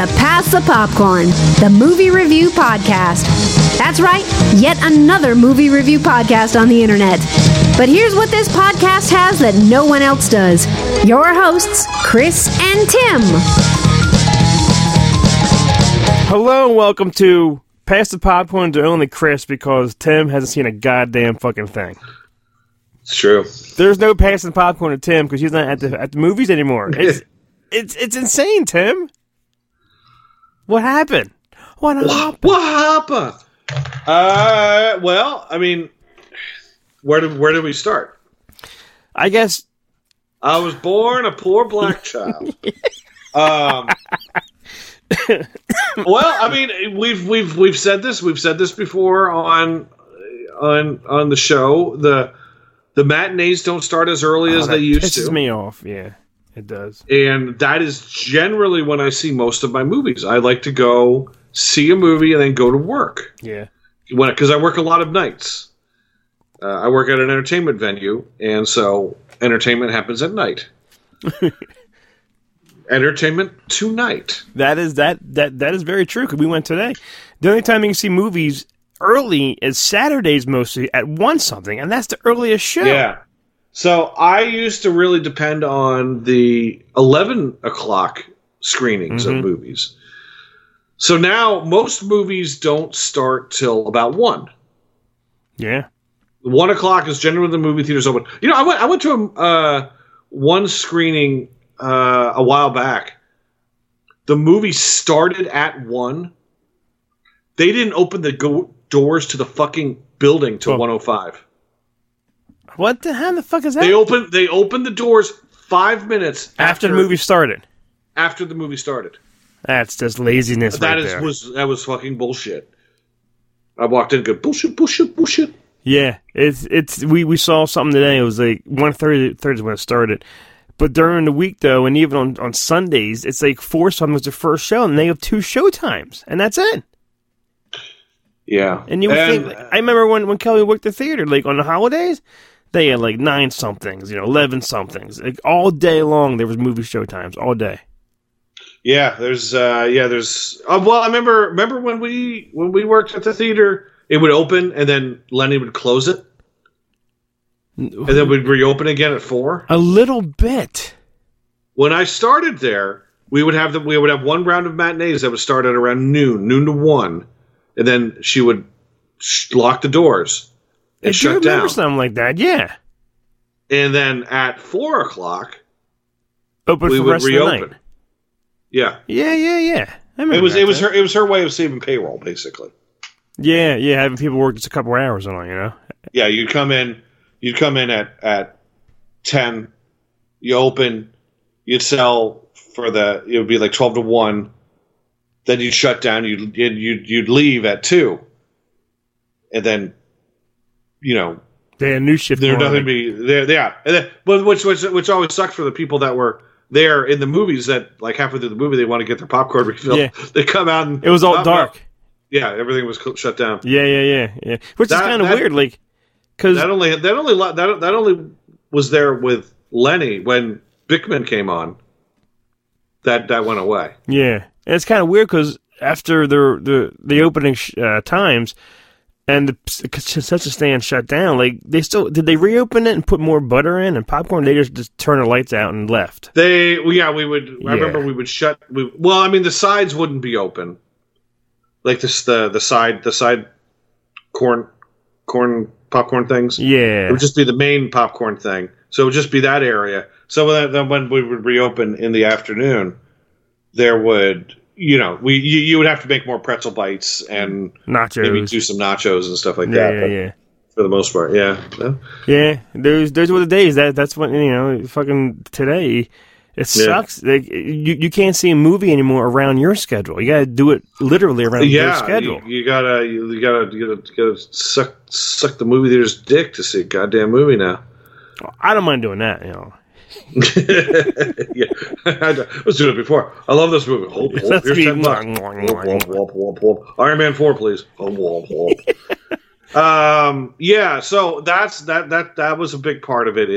to Pass the Popcorn, the movie review podcast. That's right, yet another movie review podcast on the internet. But here's what this podcast has that no one else does. Your hosts, Chris and Tim. Hello and welcome to Pass the Popcorn to only Chris because Tim hasn't seen a goddamn fucking thing. It's true. There's no passing popcorn to Tim because he's not at the movies anymore. It's insane, Tim. What happened? What happened? Well, I mean, where do we start? I guess I was born a poor black child. Well, I mean, we've said this before on the show. The matinees don't start as early as they used to. Pisses me off. Yeah, it does. And that is generally when I see most of my movies. I like to go see a movie and then go to work. Yeah, because I work a lot of nights. I work at an entertainment venue, and so entertainment happens at night. Entertainment tonight. That is very true. Because we went today. The only time you can see movies early is Saturdays mostly at 1-something, and that's the earliest show. Yeah. So I used to really depend on the 11 o'clock screenings of movies. So now most movies don't start till about 1. Yeah. 1 o'clock is generally when the movie theater's open. You know, I went to one screening a while back. The movie started at 1. They didn't open the doors to the fucking building till 1:05. What the hell? The fuck is that? They opened the doors 5 minutes after the movie started. After the movie started. That's just laziness. That was fucking bullshit. I walked in and go bullshit. Yeah, it's we saw something today. It was like 1:30 is when it started. But during the week though, and even on Sundays, it's like 4-something was the first show, and they have 2 show times, and that's it. Yeah. And you would think, like, I remember when Kelly worked the theater, like on the holidays, they had like 9-somethings, 11-somethings. Like all day long there was movie show times all day. Yeah, well, I remember when we worked at the theater, it would open and then Lenny would close it. And then we'd reopen again at 4. A little bit. When I started there, we would have one round of matinees that would start at around noon to 1. And then she would lock the doors and shut down. I do remember something like that, yeah. And then at 4 o'clock, we would reopen. Yeah. I remember it was her way of saving payroll, basically. Yeah, having people work just a couple hours on, Yeah, you'd come in at 10, you open, you'd sell it would be like 12 to 1. Then you'd shut down. You'd leave at 2, and then, they had new shift. There'd nothing be there. Yeah, and then, but which always sucks for the people that were there in the movies that like halfway through the movie they want to get their popcorn refilled. Yeah. They come out and it was all dark. Yeah, everything was shut down. Yeah. Which is kind of weird, like because that only was there with Lenny when Bickman came on. That went away. Yeah. And it's kind of weird because after the opening times and the concession stand shut down, like did they reopen it and put more butter in and popcorn? They just turned the lights out and left. I remember we would shut. The sides wouldn't be open. Like this, the side corn popcorn things. Yeah, it would just be the main popcorn thing. So it would just be that area. So then when we would reopen in the afternoon. There would, you would have to make more pretzel bites and nachos. Maybe do some nachos and stuff like that. Yeah. For the most part, yeah. Yeah, those were the days. That's when, fucking today, it sucks. Like, you can't see a movie anymore around your schedule. You got to do it literally around your schedule. You gotta suck the movie theater's dick to see a goddamn movie now. I don't mind doing that, Yeah, I was doing it before. I love this movie. Here's $10. Iron Man 4, please. So that was a big part of it.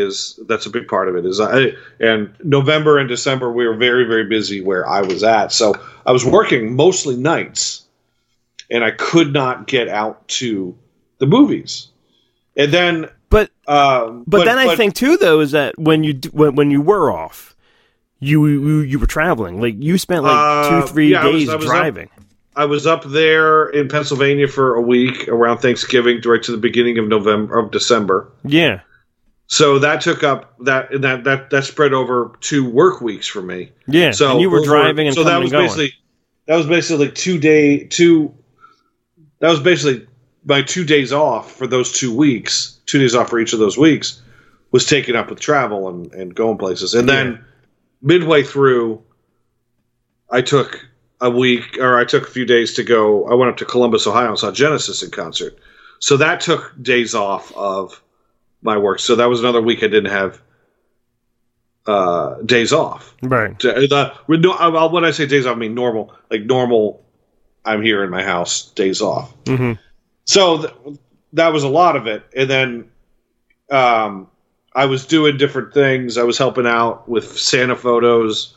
And November and December we were very, very busy where I was at. So I was working mostly nights, and I could not get out to the movies. And then, I think too though is that when you were off, you were traveling. Like you spent like 2-3 days I was driving. I was up there in Pennsylvania for a week around Thanksgiving, right to the beginning of December. Yeah. So that took up that spread over 2 work weeks for me. Yeah. So and you were driving and so that was going. Basically 2 days. That was basically my 2 days off for those 2 weeks. 2 days off for each of those weeks was taken up with travel and going places. And then midway through, I took a few days to go. I went up to Columbus, Ohio, and saw Genesis in concert. So that took days off of my work. So that was another week I didn't have days off. Right. When I say days off, I mean normal. Like normal, I'm here in my house, days off. Mm-hmm. So that was a lot of it. And then I was doing different things. I was helping out with Santa photos.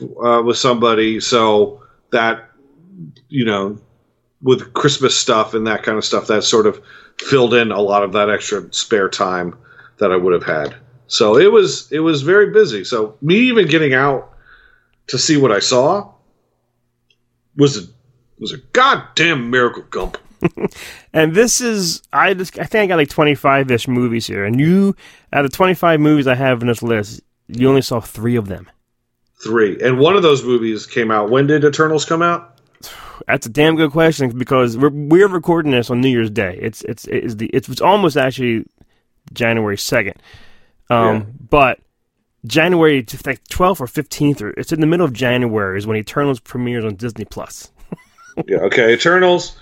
With somebody, so that, you know, with Christmas stuff and that kind of stuff, that sort of filled in a lot of that extra spare time that I would have had. So it was very busy. So me even getting out to see what I saw was a goddamn miracle, Gump. And this is I think I got like 25-ish movies here, and you out of 25 movies I have in this list, you only saw 3 of them. 3. And one of those movies came out. When did Eternals come out? That's a damn good question, because we're recording this on New Year's Day. It's almost actually January 2nd. But January 12th or 15th, or it's in the middle of January is when Eternals premieres on Disney Plus. Yeah, okay. Eternals,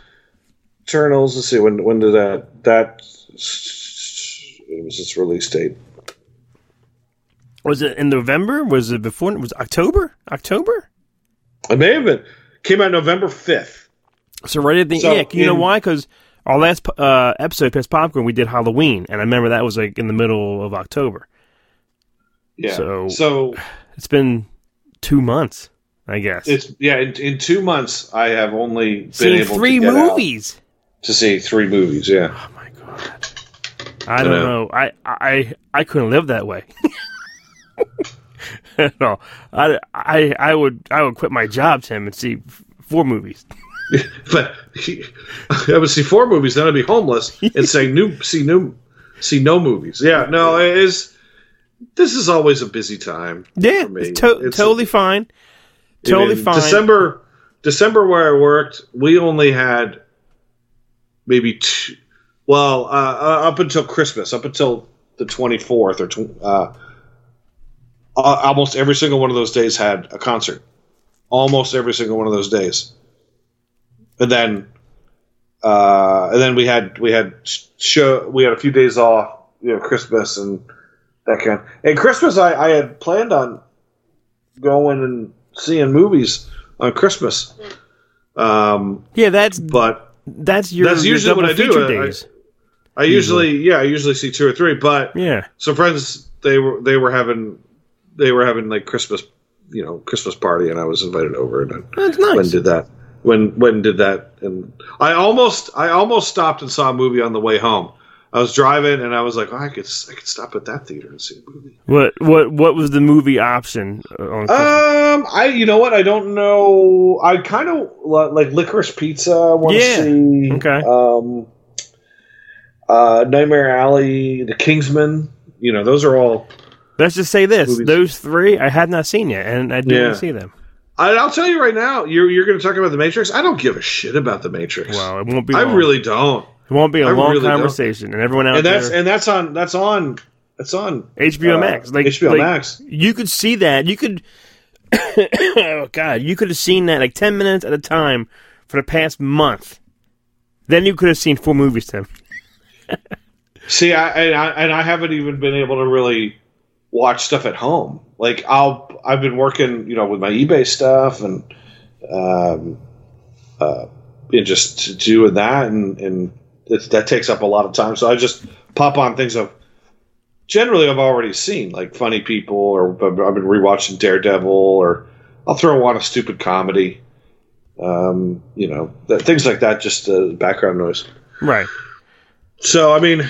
let's see, when did that it was its release date. Was it in November? Was it before? Was it October? It may have been. Came out November 5th. So right at the end. You know why? Because our last episode, Pest Popcorn, we did Halloween. And I remember that was like in the middle of October. Yeah. So it's been 2 months, I guess. In 2 months, I have only been to see 3 movies, yeah. Oh, my God. I don't know. I couldn't live that way. No, I would quit my job, Tim, and see 4 movies. But I would see 4 movies, then I'd be homeless and say no movies. Yeah, no, this is always a busy time. Yeah, for me. It's totally fine. Fine. December, where I worked, we only had maybe 2. Well, up until Christmas, up until the 24th or almost every single one of those days had a concert. Almost every single one of those days. And then we had a few days off, you know, Christmas and that kind. And Christmas, I had planned on going and seeing movies on Christmas. That's usually what I do. Days. I usually see 2 or 3. But some friends they were having like Christmas party, and I was invited over. And that's nice. When did that? And I almost stopped and saw a movie on the way home. I was driving, and I was like, I could stop at that theater and see a movie. What was the movie option on Christmas? I don't know. I kind of like Licorice Pizza. I want to see. Okay. Nightmare Alley, The Kingsman. You know, those are all. Let's just say this: movies. Those 3 I had not seen yet, and I didn't see them. I'll tell you right now, you're going to talk about The Matrix. I don't give a shit about The Matrix. Well, it won't be. I really don't. It won't be a long conversation, and everyone out there. And that's on HBO Max. Like HBO Max, you could see that. You could. Oh God, you could have seen that like 10 minutes at a time for the past month. Then you could have seen 4 movies, Tim. See, I haven't even been able to really watch stuff at home. Like I've been working, you know, with my eBay stuff and just doing that and that takes up a lot of time. So I just pop on things of generally I've already seen, like Funny People, or I've been rewatching Daredevil, or I'll throw on a stupid comedy, things like that, just background noise. Right. So I mean,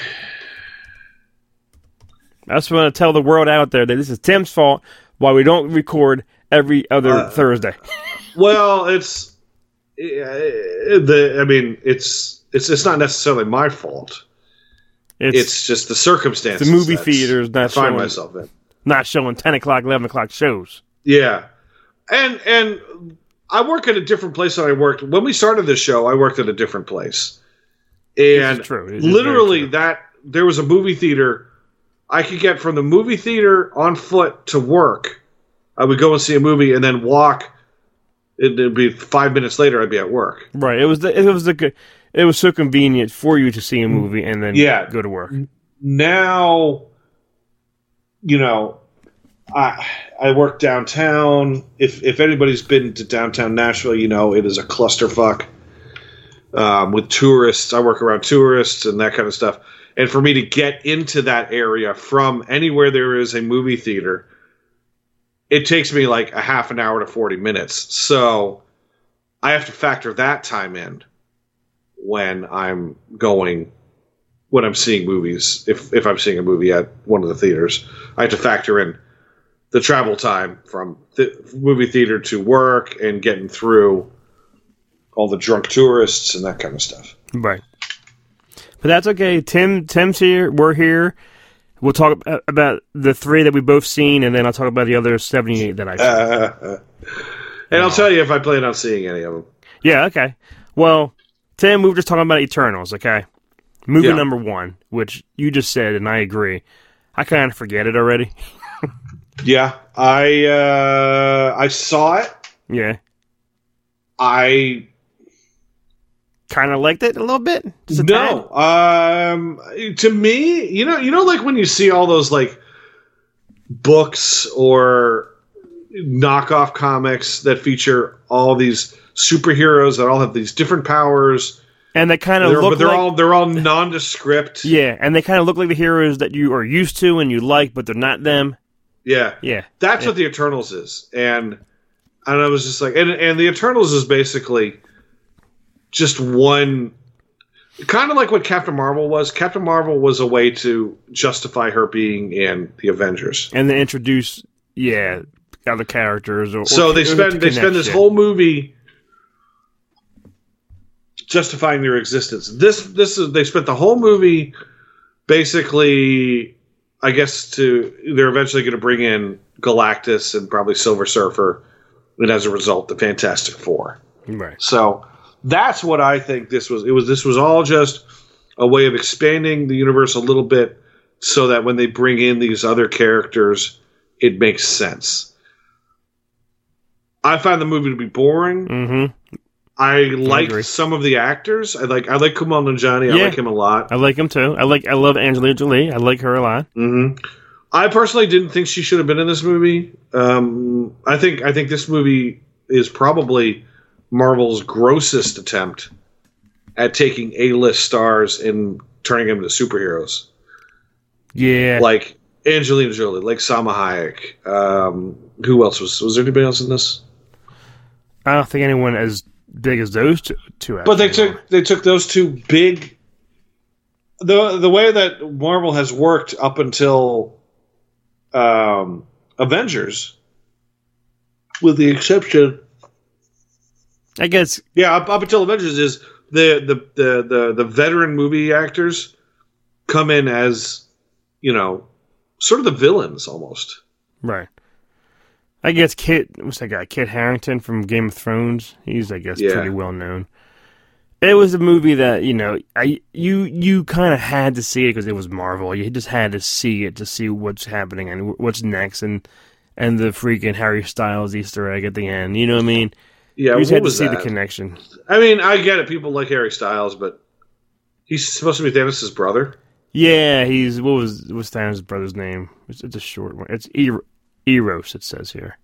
I just want to tell the world out there that this is Tim's fault why we don't record every other Thursday. Well, it's not necessarily my fault. It's just the circumstances. The movie theaters not showing 10 o'clock, 11 o'clock shows. Yeah. And I work at a different place than I worked. When we started this show, I worked at a different place. And literally there was a movie theater. I could get from the movie theater on foot to work. I would go and see a movie and then walk. It would be 5 minutes later I'd be at work. Right. It was so convenient for you to see a movie and then go to work. Now, I work downtown. If anybody's been to downtown Nashville, it is a clusterfuck with tourists. I work around tourists and that kind of stuff. And for me to get into that area from anywhere there is a movie theater, it takes me like a half an hour to 40 minutes. So I have to factor that time in when I'm seeing movies. If I'm seeing a movie at one of the theaters, I have to factor in the travel time from movie theater to work and getting through all the drunk tourists and that kind of stuff. Right. But that's okay. Tim's here. We're here. We'll talk about the three that we've both seen, and then I'll talk about the other 78 that I've seen. I'll tell you if I plan on seeing any of them. Yeah, okay. Well, Tim, we were just talking about Eternals, okay? Movie number one, which you just said, and I agree. I kind of forget it already. Yeah. I saw it. Yeah. I kind of liked it a little bit. No, to me, like when you see all those like books or knockoff comics that feature all these superheroes that all have these different powers, and they kind of they're all nondescript. Yeah, and they kind of look like the heroes that you are used to and you like, but they're not them. Yeah. That's what the Eternals is, and I was just like, and the Eternals is basically just one, kind of like what Captain Marvel was. Captain Marvel was a way to justify her being in the Avengers, and then introduce other characters. They spend this whole movie justifying their existence. They spent the whole movie basically, I guess, they're eventually going to bring in Galactus and probably Silver Surfer, and as a result, the Fantastic Four. Right. So that's what I think this was. This was all just a way of expanding the universe a little bit so that when they bring in these other characters, it makes sense. I found the movie to be boring. Mm-hmm. I like some of the actors. I like Kumail Nanjiani. Yeah. I like him a lot. I like him too. I love Angelina Jolie. I like her a lot. Mm-hmm. I personally didn't think she should have been in this movie. I think this movie is probably Marvel's grossest attempt at taking A-list stars and turning them into superheroes. Yeah. Like Angelina Jolie, like Salma Hayek. Who else was there anybody else in this? I don't think anyone as big as those two actually. But they took those two big, the way that Marvel has worked up until Avengers, with the exception, I guess, up until Avengers, is the veteran movie actors come in as, sort of the villains almost. Right. I guess what's that guy? Kit Harrington from Game of Thrones. He's, I guess, pretty well known. It was a movie that, you kind of had to see it because it was Marvel. You just had to see it to see what's happening and what's next, and the freaking Harry Styles Easter egg at the end. You know what I mean? Yeah, you just had to see the connection. I mean, I get it. People like Harry Styles, but he's supposed to be Thanos' brother. Yeah, what's Thanos' brother's name? It's a short one. It's Eros, it says here.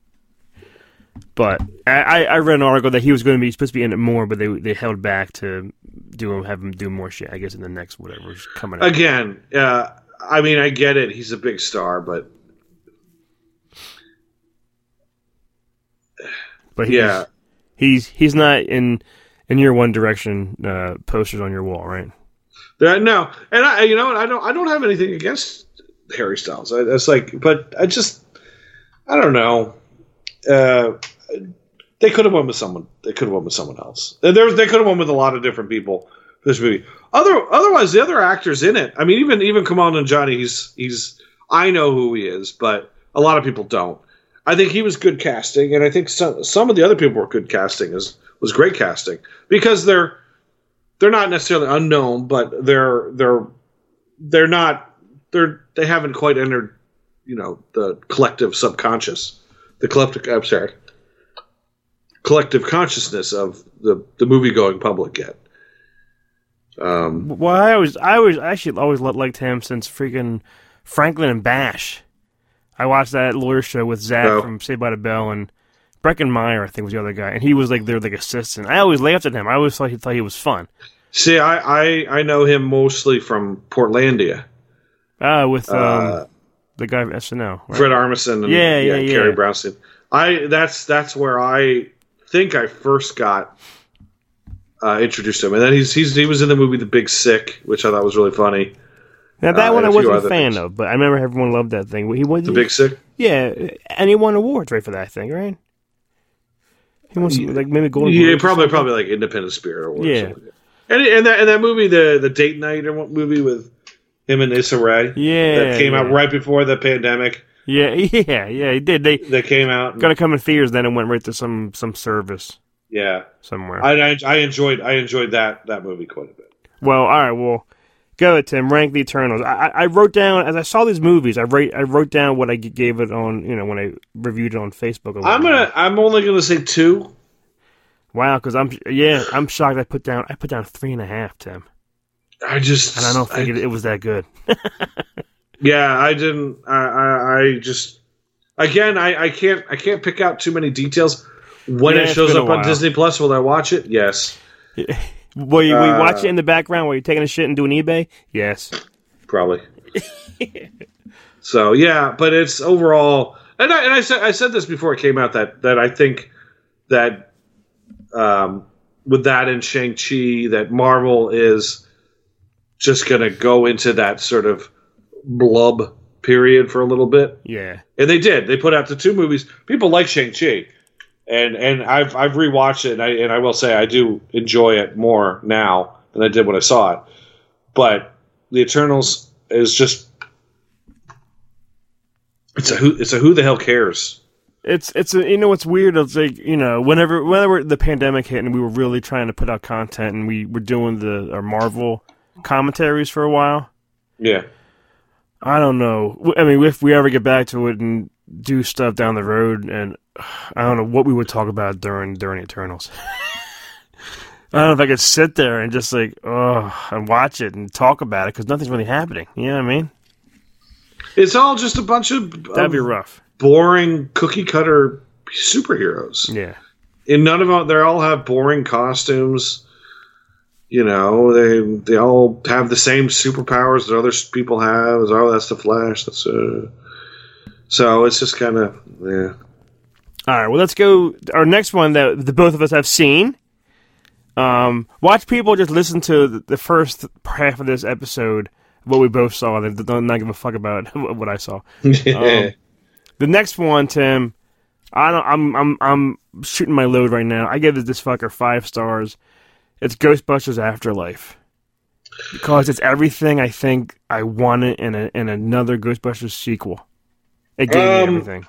But I read an article that he was going to be supposed to be in it more, but they held back to have him do more shit, I guess, in the next whatever's coming up. Again, I mean, I get it. He's a big star, but yeah, he's not in your One Direction posters on your wall, right? No, and I don't have anything against Harry Styles. I don't know. They could have went with someone. They could have went with someone else. They could have went with a lot of different people for this movie. Otherwise, the other actors in it. I mean, even Kumail Nanjiani. He's. I know who he is, but a lot of people don't. I think he was good casting, and I think some of the other people were good casting. Was great casting because they're not necessarily unknown, but they're not they haven't quite entered the collective subconscious. Collective consciousness of the movie going public yet. Well, I actually always liked him since freaking Franklin and Bash. I watched that lawyer show with Zach from Saved by the Bell, and Breckin Meyer, I think, was the other guy, and he was their assistant. I always laughed at him. I always thought he was fun. See, I know him mostly from Portlandia. With the guy from SNL, right? Fred Armisen and Carrie Brownstein. That's where I think I first got introduced to him, and then he was in the movie The Big Sick, which I thought was really funny. Now that one I wasn't a fan of, but I remember everyone loved that thing. The Big Sick, yeah, and he won awards for that thing, right? He won maybe Golden. Yeah, probably Independent Spirit Award. Yeah, or and that movie, the date night movie with him and Issa Rae. Yeah. That came out right before the pandemic. Yeah, he did. They came out. Going to come in theaters then and went right to some service. Yeah. Somewhere. I enjoyed that movie quite a bit. Well, all right. Well, go ahead, Tim. Rank the Eternals. I wrote down, as I saw these movies, I wrote down what I gave it on, when I reviewed it on Facebook. I'm only going to say 2. Wow, because I'm shocked I put down 3.5, Tim. And I don't think it was that good. Yeah, I didn't. I can't pick out too many details when it shows up on Disney Plus. Will I watch it? Yes. Will you watch it in the background while you're taking a shit and doing eBay? Yes. Probably. So yeah, but it's overall, and I said this before it came out that I think that with that and Shang-Chi, that Marvel is just going to go into that sort of blub period for a little bit. Yeah. And they did. They put out the 2 movies. People like Shang-Chi. And I've rewatched it, and I will say I do enjoy it more now than I did when I saw it. But The Eternals is just it's a who the hell cares. It's what's weird. It's like, whenever the pandemic hit and we were really trying to put out content and we were doing our Marvel commentaries for a while. Yeah. I don't know. I mean, if we ever get back to it and do stuff down the road, and I don't know what we would talk about during Eternals. I don't know if I could sit there and just and watch it and talk about it because nothing's really happening. You know what I mean? It's all just a bunch of that'd be rough, boring cookie cutter superheroes. Yeah, and none of them. They all have boring costumes. They all have the same superpowers that other people have. That's the Flash. That's so it's just kind of, yeah. All right, well, let's go. Our next one that the both of us have seen. Watch people just listen to the first half of this episode, what we both saw. They don't give a fuck about what I saw. The next one, Tim, I'm shooting my load right now. I give this fucker 5 stars. It's Ghostbusters Afterlife, because it's everything I think I wanted in another Ghostbusters sequel. It gave me everything.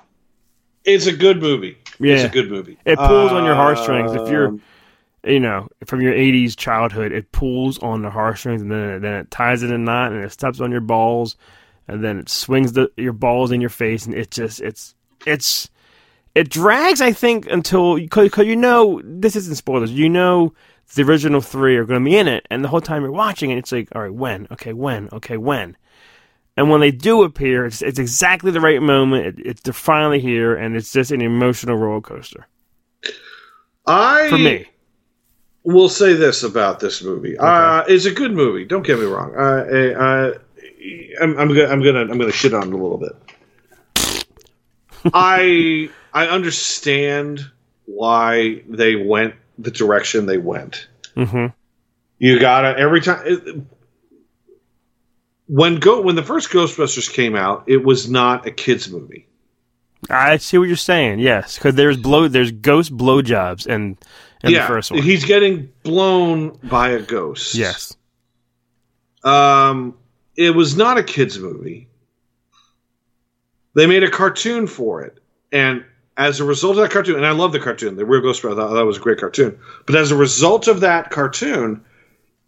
It's a good movie. Yeah. It's a good movie. It pulls on your heartstrings. If you're, from your 80s childhood, it pulls on the heartstrings, and then it ties it in a knot, and it steps on your balls, and then it swings your balls in your face, and it drags, I think, until, because this isn't spoilers, the original 3 are going to be in it, and the whole time you're watching it, it's like, all right, when? Okay, when? Okay, when? And when they do appear, it's exactly the right moment. They're finally here, and it's just an emotional roller coaster. For me. We'll say this about this movie. Okay. It's a good movie. Don't get me wrong. I'm gonna shit on it a little bit. I understand why they went the direction they went. Mm-hmm. You gotta every time. When the first Ghostbusters came out, it was not a kids movie. I see what you're saying. Yes, because there's ghost blowjobs and the first one. He's getting blown by a ghost. Yes. It was not a kids movie. They made a cartoon for it, and as a result of that cartoon, and I love the cartoon, the Real Ghostbusters, I thought that was a great cartoon. But as a result of that cartoon,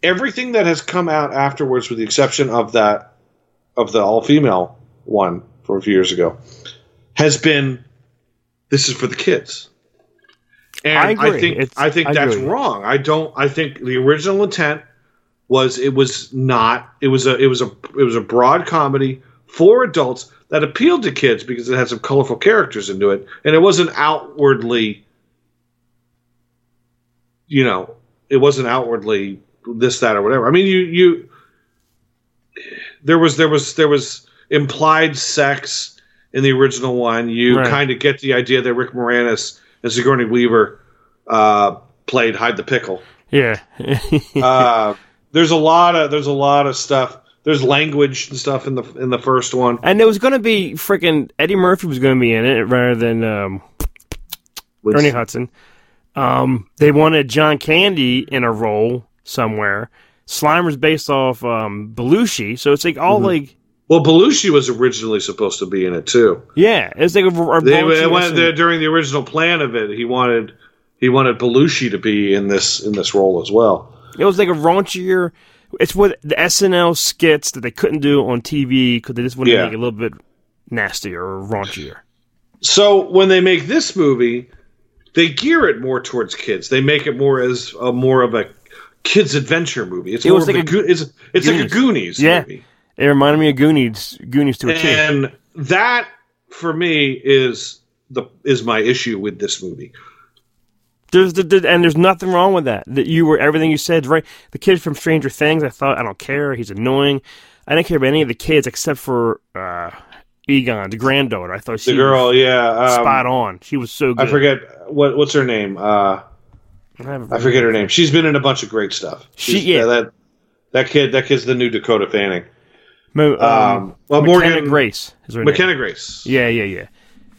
everything that has come out afterwards, with the exception of the all-female one from a few years ago, has been, this is for the kids. And I agree. I think that's wrong. I think the original intent was it was a broad comedy for adults that appealed to kids because it had some colorful characters into it, and it wasn't outwardly, this, that, or whatever. I mean, there was implied sex in the original one. You kind of get the idea that Rick Moranis and Sigourney Weaver played Hide the Pickle. Yeah. There's a lot of stuff. There's language and stuff in the first one. And there was going to be freaking Eddie Murphy was going to be in it rather than Ernie Hudson. They wanted John Candy in a role somewhere. Slimer's based off Belushi, so it's like all like. Well, Belushi was originally supposed to be in it too. Yeah, it's like during the original plan of it, he wanted Belushi to be in this role as well. It was like a raunchier. It's what the SNL skits that they couldn't do on TV because they just wanted to make it a little bit nastier or raunchier. So when they make this movie, they gear it more towards kids. They make it more as more of a kids adventure movie. It's like a Goonies movie. It reminded me of Goonies to a kid. And that for me is my issue with this movie. And there's nothing wrong with that. Everything you said is right. The kid from Stranger Things, I thought, I don't care. He's annoying. I didn't care about any of the kids except for Egon, the granddaughter. I thought she was spot on. She was so good. I forget what's her name. I forget her name. She's been in a bunch of great stuff. That kid's the new Dakota Fanning. McKenna Grace is her name. McKenna Grace. Yeah.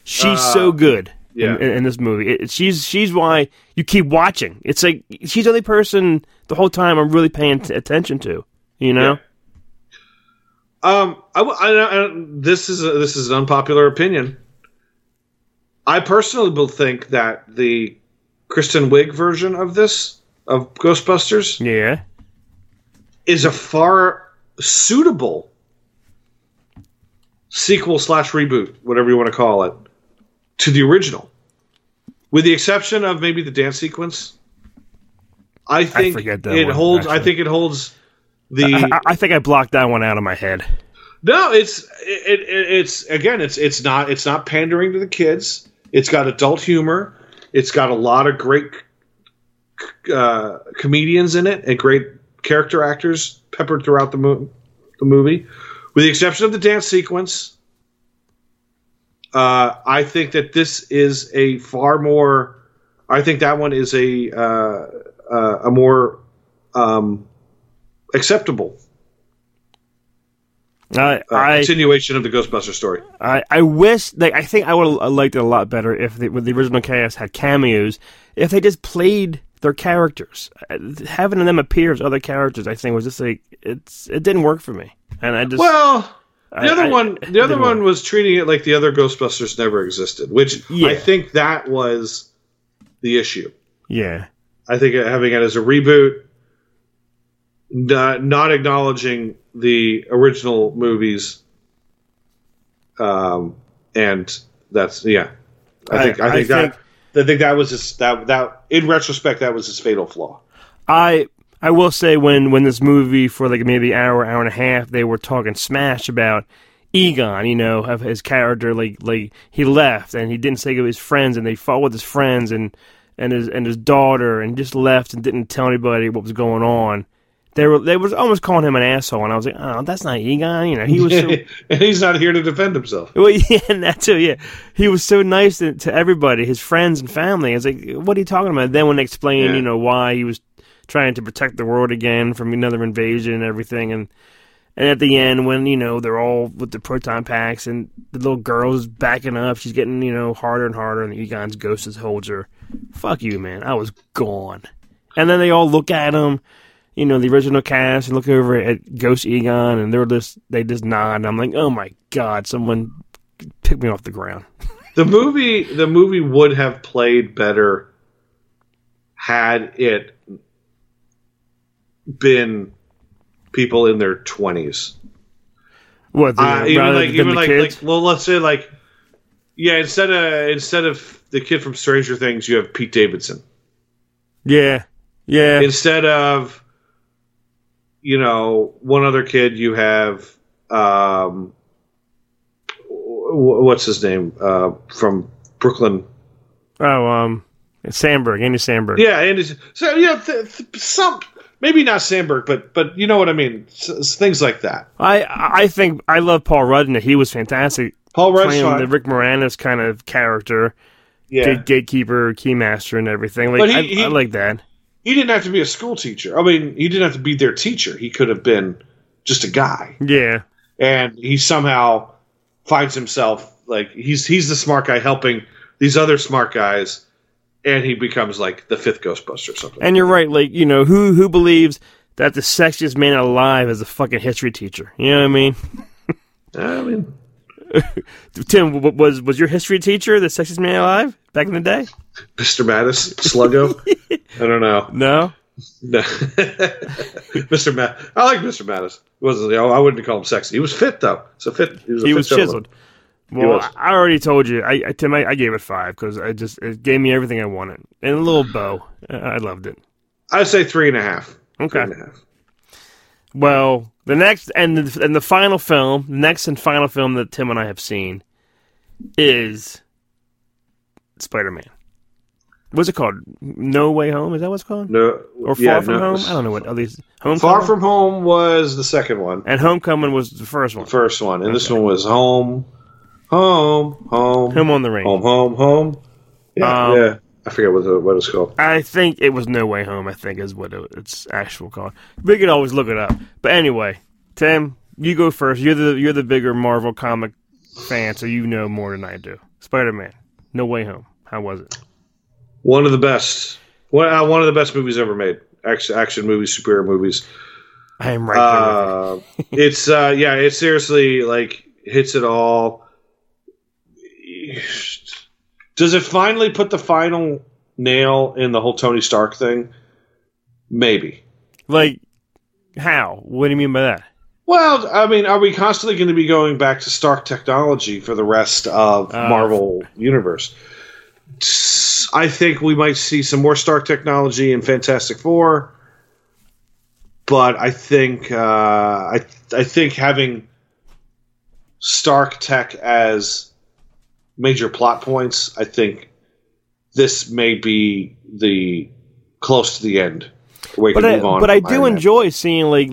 She's so good. Yeah. In this movie, she's why you keep watching. It's like she's the only person the whole time I'm really paying attention to. You know. Yeah. This is an unpopular opinion. I personally will think that the Kristen Wiig version of Ghostbusters, is a far suitable sequel / reboot, whatever you want to call it, to the original, with the exception of maybe the dance sequence. I think it holds the. I think I blocked that one out of my head. No, it's not pandering to the kids. It's got adult humor. It's got a lot of great comedians in it and great character actors peppered throughout the movie, with the exception of the dance sequence. I think that this is a far more. I think that one is a more acceptable continuation of the Ghostbuster story. I wish. I think I would have liked it a lot better if the original cast had cameos. If they just played their characters, having them appear as other characters, I think was just like it didn't work for me, and I just well. The other one was treating it like the other Ghostbusters never existed, which I think that was the issue. Yeah, I think having it as a reboot, not acknowledging the original movies, and that's I think that was in retrospect that was his fatal flaw. I will say when this movie for like maybe an hour and a half, they were talking smash about Egon, of his character, like he left and he didn't say go to his friends and they fought with his friends and and his daughter, and just left and didn't tell anybody what was going on. They were almost calling him an asshole, and I was like, oh, that's not Egon. He was so... and he's not here to defend himself. Well, yeah, and that too. Yeah, he was so nice to everybody, his friends and family. I was like, what are you talking about? And then when they explained, why he was trying to protect the world again from another invasion and everything, and at the end when they're all with the proton packs and the little girl's backing up, she's getting harder and harder, and Egon's ghost holds her. Fuck you, man! I was gone. And then they all look at him. The original cast, and look over at Ghost Egon, and they just nod, and I'm like, oh my God, someone picked me off the ground. The movie would have played better had it been people in their 20s. What? Instead of the kid from Stranger Things, you have Pete Davidson. Yeah, yeah. Instead of one other kid, you have, what's his name, from Brooklyn? Oh, Samberg, Andy Samberg. Yeah, maybe not Samberg, but you know what I mean, things like that. I think I love Paul Rudd, and he was fantastic. Paul Rudd playing the Rick Moranis kind of character, gatekeeper, keymaster, and everything. Like I like that. He didn't have to be a school teacher. I mean, he didn't have to be their teacher. He could have been just a guy. Yeah. And he somehow finds himself, like, he's the smart guy helping these other smart guys, and he becomes, like, the fifth Ghostbuster or something. And you're right. Like, who believes that the sexiest man alive is a fucking history teacher? You know what I mean? Tim, was your history teacher the sexiest man alive back in the day? Mr. Mattis? Sluggo? I don't know. No. Mr. Mattis. I like Mr. Mattis. I wouldn't call him sexy. He was fit, though. He was chiseled. Well, was. I already told you. Tim, I gave it 5 because it gave me everything I wanted. And a little bow. I loved it. I'd say 3.5. Okay. 3.5. Well, the next and final film that Tim and I have seen is Spider-Man. What's it called? No Way Home? Is that what it's called? No, or Far From Home? I don't know what. At least Homecoming? Far From Home was the second one, and Homecoming was the first one. And this one was Home on the Range. Home. Yeah. I forget what it's called. I think it was No Way Home, I think is what it's actual called. We could always look it up. But anyway, Tim, you go first. You're the bigger Marvel comic fan, so you know more than I do. Spider-Man, No Way Home. How was it? One of the best. One of the best movies ever made. Action movies, superhero movies. I am right there. It seriously, like, hits it all. Does it finally put the final nail in the whole Tony Stark thing? Maybe. Like, how? What do you mean by that? Well, I mean, are we constantly going to be going back to Stark technology for the rest of Marvel Universe? I think we might see some more Stark technology in Fantastic Four, but I think I think having Stark tech as major plot points, I think this may be the close to the end. But I do enjoy seeing like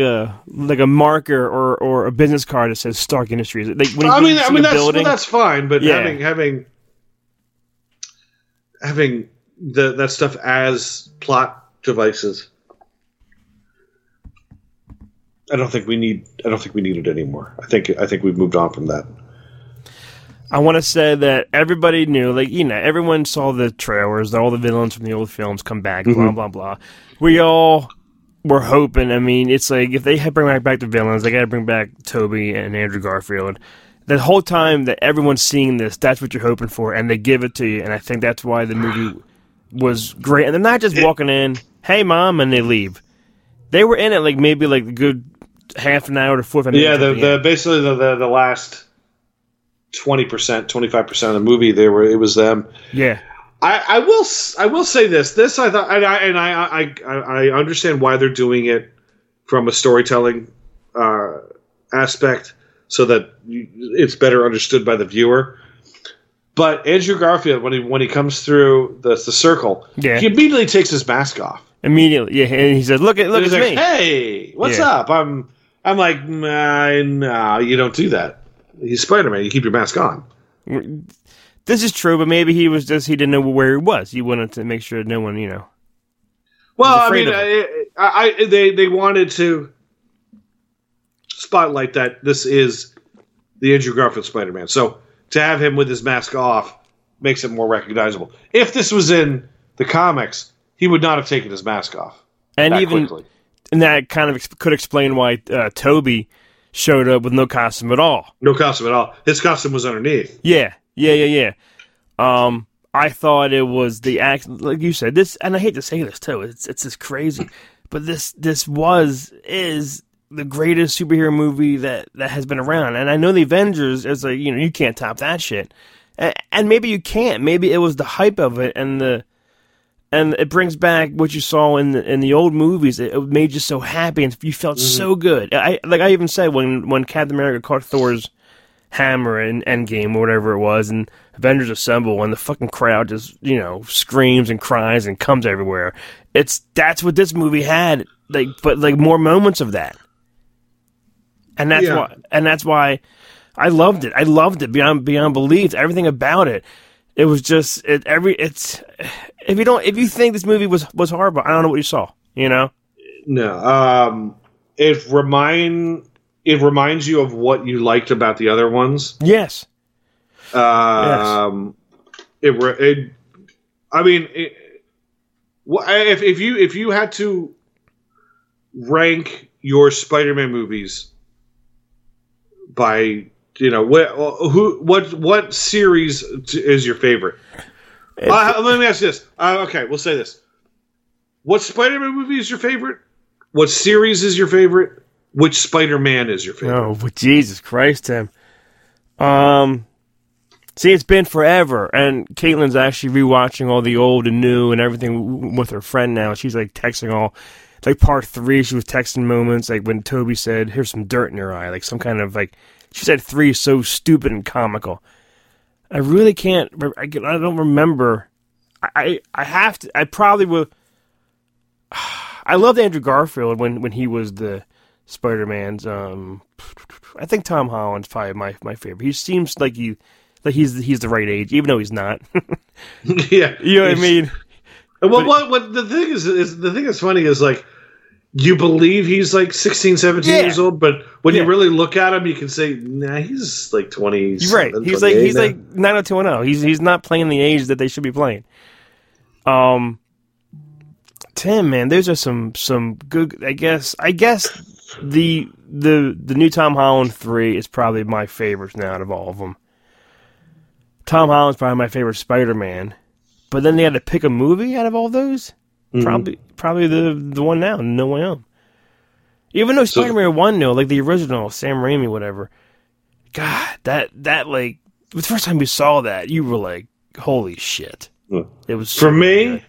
a marker or a business card that says Stark Industries. Like, when I mean that's fine, but yeah. Having that stuff as plot devices, I don't think we need it anymore. I think we've moved on from that. I want to say that everybody knew, everyone saw the trailers, all the villains from the old films come back, blah blah blah. We all were hoping. I mean, it's like if they bring back the villains, they got to bring back Tobey and Andrew Garfield. The whole time that everyone's seeing this, that's what you're hoping for, and they give it to you, and I think that's why the movie was great. And they're not just walking in, hey, Mom, and they leave. They were in it maybe a good half an hour to 45 minutes. Yeah, basically the last 20%, 25% of the movie, it was them. Yeah, I will say this. This I thought, and I understand why they're doing it from a storytelling aspect, so that it's better understood by the viewer. But Andrew Garfield, when he comes through the circle, yeah. He immediately takes his mask off. Immediately, yeah, and he says, "Look at me. Hey, what's up?" I'm like, nah, you don't do that. He's Spider-Man. You keep your mask on. This is true, but maybe he was he didn't know where he was. He wanted to make sure no one, Well, I mean, they wanted to spotlight that this is the Andrew Garfield Spider-Man. So to have him with his mask off makes it more recognizable. If this was in the comics, he would not have taken his mask off. And quickly. And that kind of could explain why Toby showed up with no costume at all. No costume at all. His costume was underneath. Yeah. I thought it was the act, like you said. This, and I hate to say this too. It's just crazy, but this is the greatest superhero movie that has been around. And I know the Avengers is like you can't top that shit, and maybe you can't. Maybe it was the hype of it and it brings back what you saw in the old movies. It made you so happy, and you felt so good. I even said when Captain America caught Thor's hammer in Endgame or whatever it was, and Avengers Assemble, and the fucking crowd just screams and cries and comes everywhere. That's what this movie had, but more moments of that. And that's why. And that's why I loved it. I loved it beyond belief. Everything about it. It was just if you think this movie was horrible, I don't know what you saw. No. It reminds you of what you liked about the other ones. Yes. If you had to rank your Spider-Man movies by. What series is your favorite? Let me ask you this. Okay, we'll say this. What Spider-Man movie is your favorite? What series is your favorite? Which Spider-Man is your favorite? Oh, Jesus Christ, Tim. See, it's been forever, and Caitlin's actually rewatching all the old and new and everything with her friend now. She's like texting all. It's like part three. She was texting moments like when Toby said, "Here's some dirt in your eye," like some kind of like. She said three is so stupid and comical. I really can't. I don't remember. I have to. I probably will. I loved Andrew Garfield when he was the Spider-Man's. I think Tom Holland's probably my favorite. He seems like he's the right age, even though he's not. Yeah, you know what I mean. Well, what the thing is the thing that's funny is like. You believe he's like 16, 17 years old, but when you really look at him, you can say, "Nah, he's like 20." Right? He's like 90210. He's not playing the age that they should be playing. Tim, man, those are some good. I guess the new Tom Holland 3 is probably my favorite now out of all of them. Tom Holland's probably my favorite Spider-Man, but then they had to pick a movie out of all those. Probably the one now, No Way Home. Even though Spider-Man 1, like the original, Sam Raimi, whatever. God, that the first time you saw that, you were like, "Holy shit!" It was for me.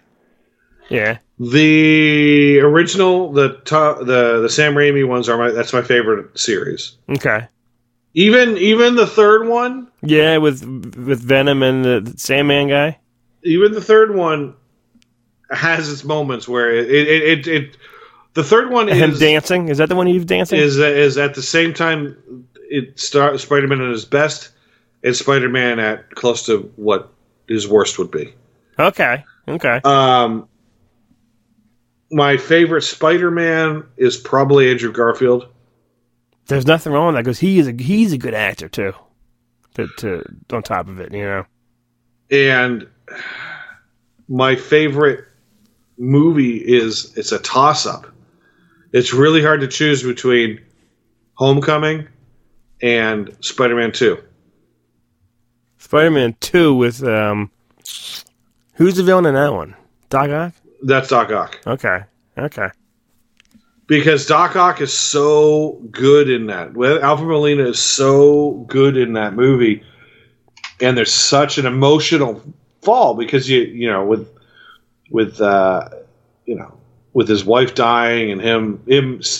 Yeah, the original, the Sam Raimi ones that's my favorite series. Okay, even the third one. Yeah, with Venom and the Sandman guy. Even the third one. Has its moments where it the third one is him dancing. Is that the one he's dancing? Is at the same time it starts Spider-Man at his best and Spider-Man at close to what his worst would be. Okay. My favorite Spider-Man is probably Andrew Garfield. There's nothing wrong with that because he's a good actor too. To on top of it, And my favorite movie is it's a toss-up. It's really hard to choose between Homecoming and Spider-Man 2. Spider-Man 2 with who's the villain in that one? Doc Ock? That's Doc Ock. Okay. Because Doc Ock is so good in that. Alfred Molina is so good in that movie, and there's such an emotional fall because with his wife dying and him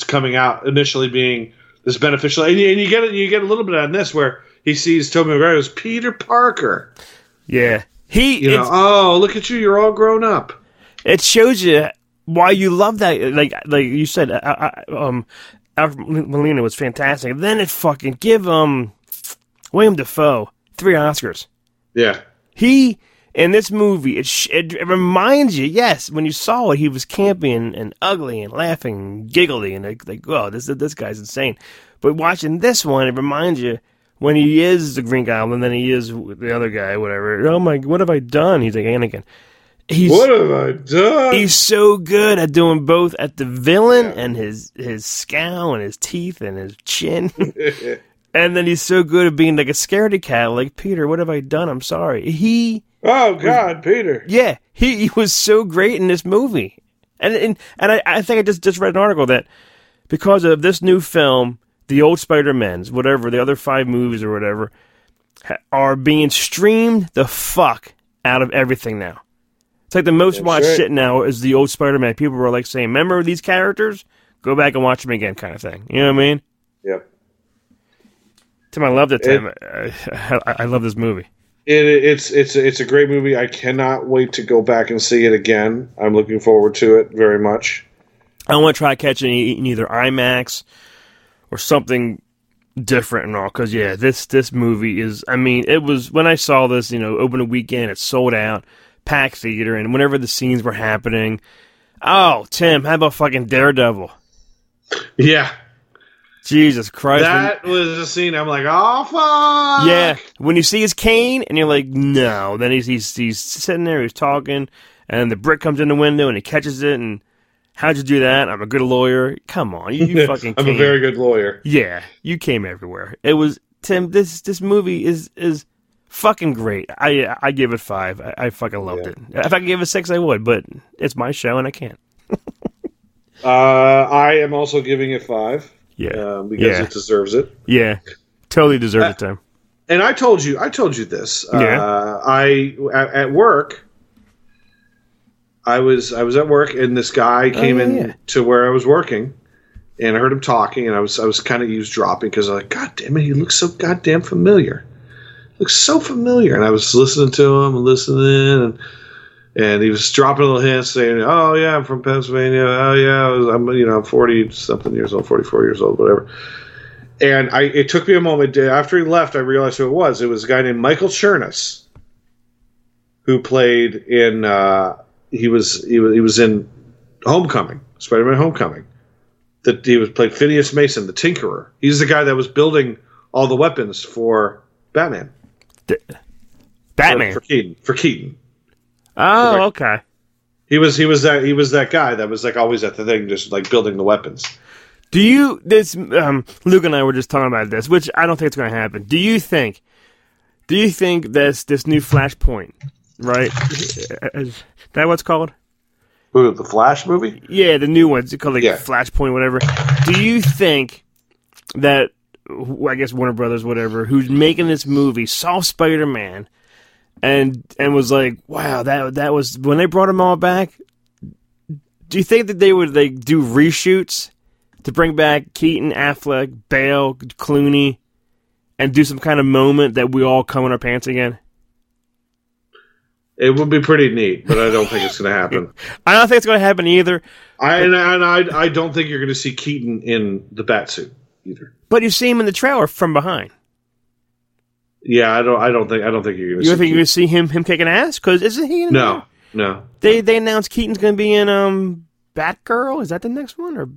coming out initially being this beneficial, and you get a little bit on this where he sees Tobey Maguire as Peter Parker. Yeah. Look at you. You're all grown up. It shows you why you love that. Like you said, Alfred Molina was fantastic. Then it fucking give William Dafoe 3 Oscars. Yeah. He, in this movie, it reminds you, yes, when you saw it, he was campy and ugly and laughing and giggly. And like, oh, this guy's insane. But watching this one, it reminds you, when he is the Green Goblin, then he is the other guy, whatever. Oh my, what have I done? He's like Anakin. What have I done? He's so good at doing both, at the villain and his scowl and his teeth and his chin. And then he's so good at being like a scaredy cat, like, Peter, what have I done? I'm sorry. Peter. Yeah, he was so great in this movie. And I think I just read an article that because of this new film, the old Spider-Mans, whatever, the other 5 movies or whatever, are being streamed the fuck out of everything now. It's like the most shit now is the old Spider-Man. People were like saying, remember these characters? Go back and watch them again kind of thing. You know what I mean? Yep. Tim, I love that, Tim. I love this movie. It's a great movie. I cannot wait to go back and see it again. I'm looking forward to it very much. I want to try catching in either IMAX or something different and all, because, yeah, this movie is, I mean, it was, when I saw this, you know, opening weekend, it sold out, packed theater, and whenever the scenes were happening, oh, Tim, how about fucking Daredevil? Yeah. Jesus Christ. That was a scene I'm like, oh, fuck! Yeah, when you see his cane, and you're like, no, then he's sitting there, he's talking, and the brick comes in the window, and he catches it, and how'd you do that? I'm a good lawyer. Come on, you fucking came. I'm a very good lawyer. Yeah, you came everywhere. It was, Tim, this movie is fucking great. I give it 5. I fucking loved it. If I could give it 6, I would, but it's my show and I can't. I am also giving it 5. Yeah. Because it deserves it. Yeah. Totally deserves it, Tim. And I told you this. Yeah. At work... I was at work, and this guy came in to where I was working, and I heard him talking, and I was kind of eavesdropping because I was like, God damn it, he looks so goddamn familiar. Looks so familiar. And I was listening to him and listening, and he was dropping little hints saying, oh, yeah, I'm from Pennsylvania. Oh, yeah, I'm 40-something years old, 44 years old, whatever. And it took me a moment. After he left, I realized who it was. It was a guy named Michael Chernus who played in... He was in Homecoming, Spider-Man Homecoming. That he was played Phineas Mason, the Tinkerer. He's the guy that was building all the weapons for Batman. Batman for Keaton. Oh, okay. He was that guy that was like always at the thing, just like building the weapons. Luke and I were just talking about this, which I don't think it's going to happen. Do you think this new Flashpoint? Right, is that what's called? The Flash movie? Yeah, the new one's called Flashpoint, whatever. Do you think that I guess Warner Brothers, whatever, who's making this movie, saw Spider-Man and was like, wow, that was when they brought them all back? Do you think that they would like do reshoots to bring back Keaton, Affleck, Bale, Clooney, and do some kind of moment that we all come in our pants again? It would be pretty neat, but I don't think it's going to happen. I don't think it's going to happen either. I don't think you're going to see Keaton in the Batsuit either. But you see him in the trailer from behind. Yeah, I don't think you're going to. You think you're going to see him kicking ass? Because isn't he in? No, there? No. They announced Keaton's going to be in Batgirl. Is that the next one? Or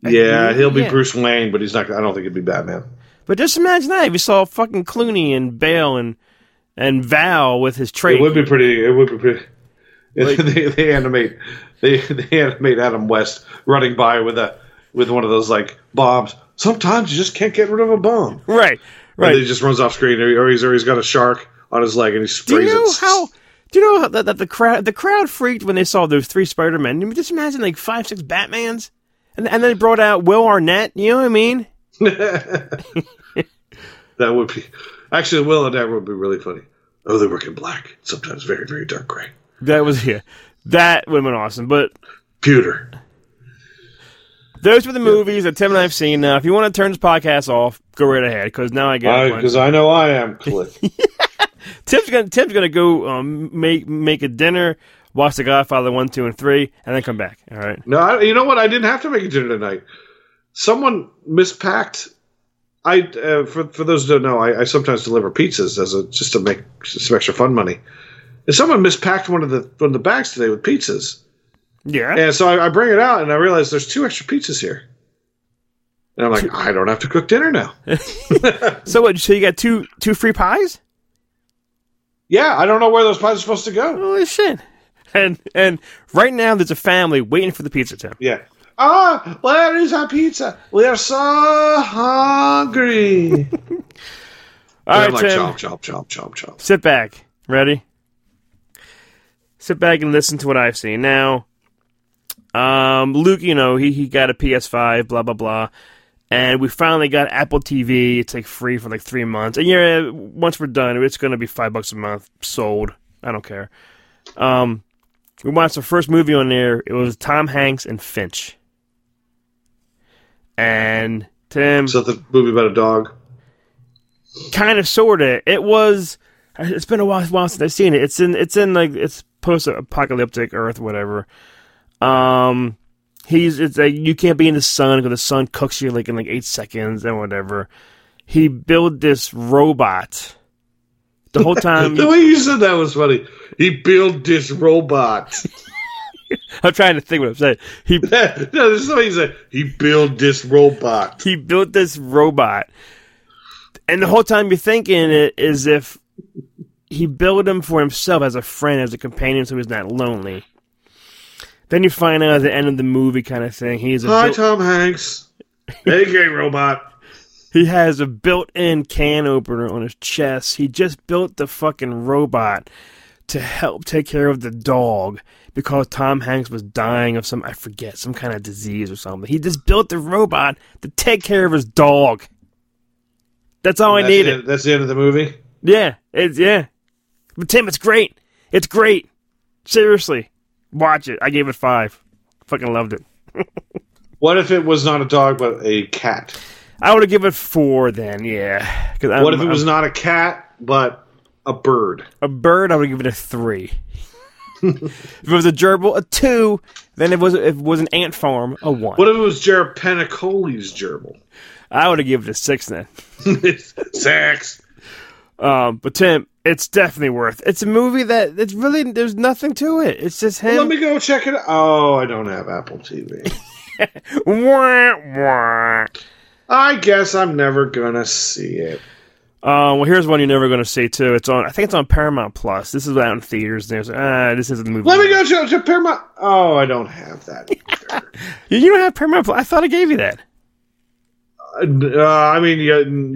yeah, he'll be Bruce Wayne, but he's not. I don't think he'd be Batman. But just imagine that if you saw fucking Clooney and Bale and Val with his trait. It would be pretty. Like, they animate Adam West running by with one of those like bombs. Sometimes you just can't get rid of a bomb. Right. And he just runs off screen, or he's got a shark on his leg and he sprays it. Do you know how that the crowd freaked when they saw those 3 Spider-Men? I mean, just imagine like 5, 6 Batmans, and then they brought out Will Arnett. You know what I mean? That would be. Actually, Will and Dad would be really funny. Oh, they work in black. Sometimes very, very dark gray. That would have been awesome, but... Pewter. Those were the movies that Tim and I have seen. Now, if you want to turn this podcast off, go right ahead, because now I get it. Because I know I am. Click. Tim's gonna go make a dinner, watch The Godfather 1, 2, and 3, and then come back. All right. No, you know what? I didn't have to make a dinner tonight. Someone mispacked. For those who don't know, I sometimes deliver pizzas just to make some extra fun money. And someone mispacked one of the bags today with pizzas. Yeah. And so I bring it out and I realize there's 2 extra pizzas here. And I'm like, I don't have to cook dinner now. So what? So you got two free pies? Yeah, I don't know where those pies are supposed to go. Holy shit! And right now there's a family waiting for the pizza, Tim. Yeah. Ah, where is our pizza? We are so hungry. All right, I'm like, Tim. Chomp, chomp, chomp, chomp, chomp. Sit back. Ready? Sit back and listen to what I've seen. Now, Luke, you know, he got a PS5, blah, blah, blah. And we finally got Apple TV. It's like free for like 3 months. And yeah, once we're done, it's going to be $5 a month. Sold. I don't care. We watched the first movie on there. It was Tom Hanks and Finch. And Tim... Is that the movie about a dog? Kind of, sort of. It was... It's been a while since I've seen it. It's in like... It's post-apocalyptic Earth, whatever. It's like you can't be in the sun because the sun cooks you like in like 8 seconds and whatever. He built this robot the whole time. The way you said that was funny. He built this robot. I'm trying to think what I'm saying. No, this is what he said. He built this robot. He built this robot, and the whole time you're thinking it is if he built him for himself as a friend, as a companion, so he's not lonely. Then you find out at the end of the movie kind of thing. Hi, Tom Hanks. Hey, gay robot. He has a built-in can opener on his chest. He just built the fucking robot to help take care of the dog because Tom Hanks was dying of some kind of disease or something. He just built the robot to take care of his dog. That's all I needed. That's the end of the movie? Yeah. But Tim, it's great. It's great. Seriously. Watch it. I gave it 5. Fucking loved it. What if it was not a dog, but a cat? I would have given it 4 then, yeah. What if it was not a cat, but a bird? A bird, I would have given it 3. If it was a gerbil, a 2. Then if it was an ant farm, a 1. What if it was Jarapanicole's gerbil? I would have given it a 6 then. 6. But Tim... It's definitely worth it. It's a movie that it's really there's nothing to it. It's just him. Well, let me go check it out. Oh, I don't have Apple TV. I guess I'm never gonna see it. Well, here's one you're never gonna see too. It's on. I think it's on Paramount Plus. This is out in theaters. There's this isn't the movie. Let me go to Paramount. Oh, I don't have that either. You don't have Paramount Plus. I thought I gave you that. I mean,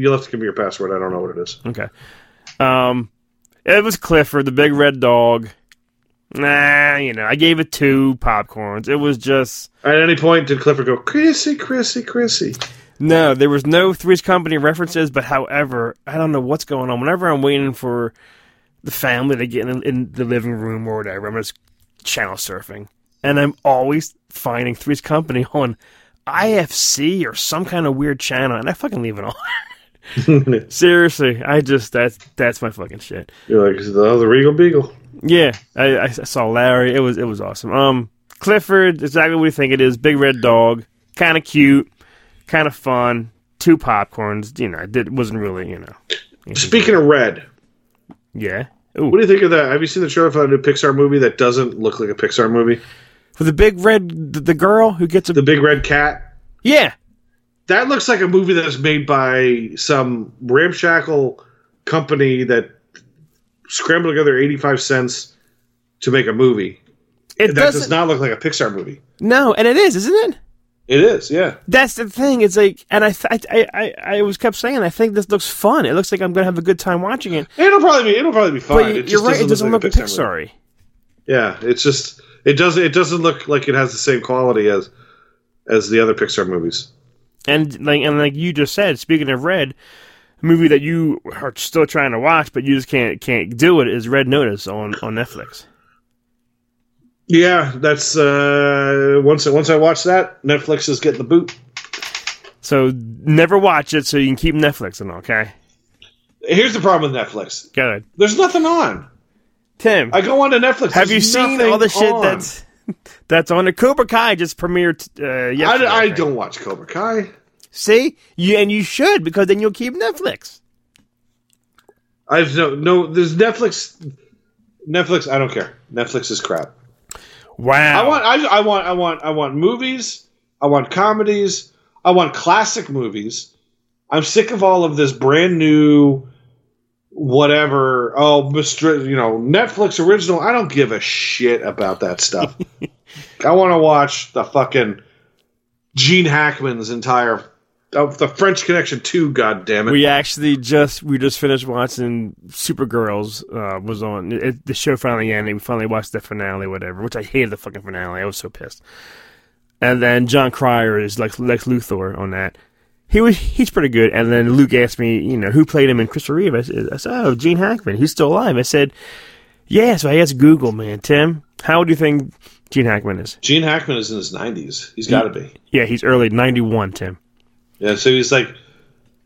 you'll have to give me your password. I don't know what it is. Okay. It was Clifford, the big red dog. Nah, you know, I gave it 2 popcorns. It was just... At any point, did Clifford go, Chrissy, Chrissy, Chrissy? No, there was no Three's Company references, but however, I don't know what's going on. Whenever I'm waiting for the family to get in the living room or whatever, I'm just channel surfing. And I'm always finding Three's Company on IFC or some kind of weird channel, and I fucking leave it on. Seriously, I just that's my fucking shit. You're like the Regal Beagle. Yeah, I saw Larry. It was awesome. Clifford, exactly what you think it is. Big red dog, kind of cute, kind of fun. 2 popcorns. You know, it wasn't really Speaking of red, yeah. Ooh. What do you think of that? Have you seen the trailer for a new Pixar movie that doesn't look like a Pixar movie? For the big red, the girl who gets the big red cat. Yeah. That looks like a movie that was made by some ramshackle company that scrambled together 85 cents to make a movie. That does not look like a Pixar movie. No, and it is, isn't it? It is, yeah. That's the thing. It's like, and I was kept saying, I think this looks fun. It looks like I'm going to have a good time watching it. It'll probably be fun. But you're right. It doesn't look Pixar-y. Yeah, it's just it doesn't look like it has the same quality as the other Pixar movies. And like you just said, speaking of Red, a movie that you are still trying to watch, but you just can't do it is Red Notice on Netflix. Yeah, that's once I watch that, Netflix is getting the boot. So never watch it, so you can keep Netflixing, okay? Here's the problem with Netflix. Good. There's nothing on. Tim, I go on to Netflix. Have you seen all the shit on. that's on? The Cobra Kai just premiered yesterday. I don't watch Cobra Kai. See? And you should, because then you'll keep Netflix. I've no. There's Netflix. I don't care. Netflix is crap. Wow. I want movies. I want comedies. I want classic movies. I'm sick of all of this brand new, whatever. Oh, Netflix original. I don't give a shit about that stuff. I want to watch the fucking Gene Hackman's entire. The French Connection 2, goddammit. We just finished watching Supergirls was on. The show finally ended. We finally watched the finale, whatever, which I hated the fucking finale. I was so pissed. And then John Cryer is like Lex Luthor on that. He's pretty good. And then Luke asked me, who played him in Christopher Reeve. I said, oh, Gene Hackman. He's still alive. I said, yeah, so I asked Google, man. Tim, how old do you think Gene Hackman is? Gene Hackman is in his 90s. He's got to be. Yeah, he's early, 91, Tim. Yeah, so he's like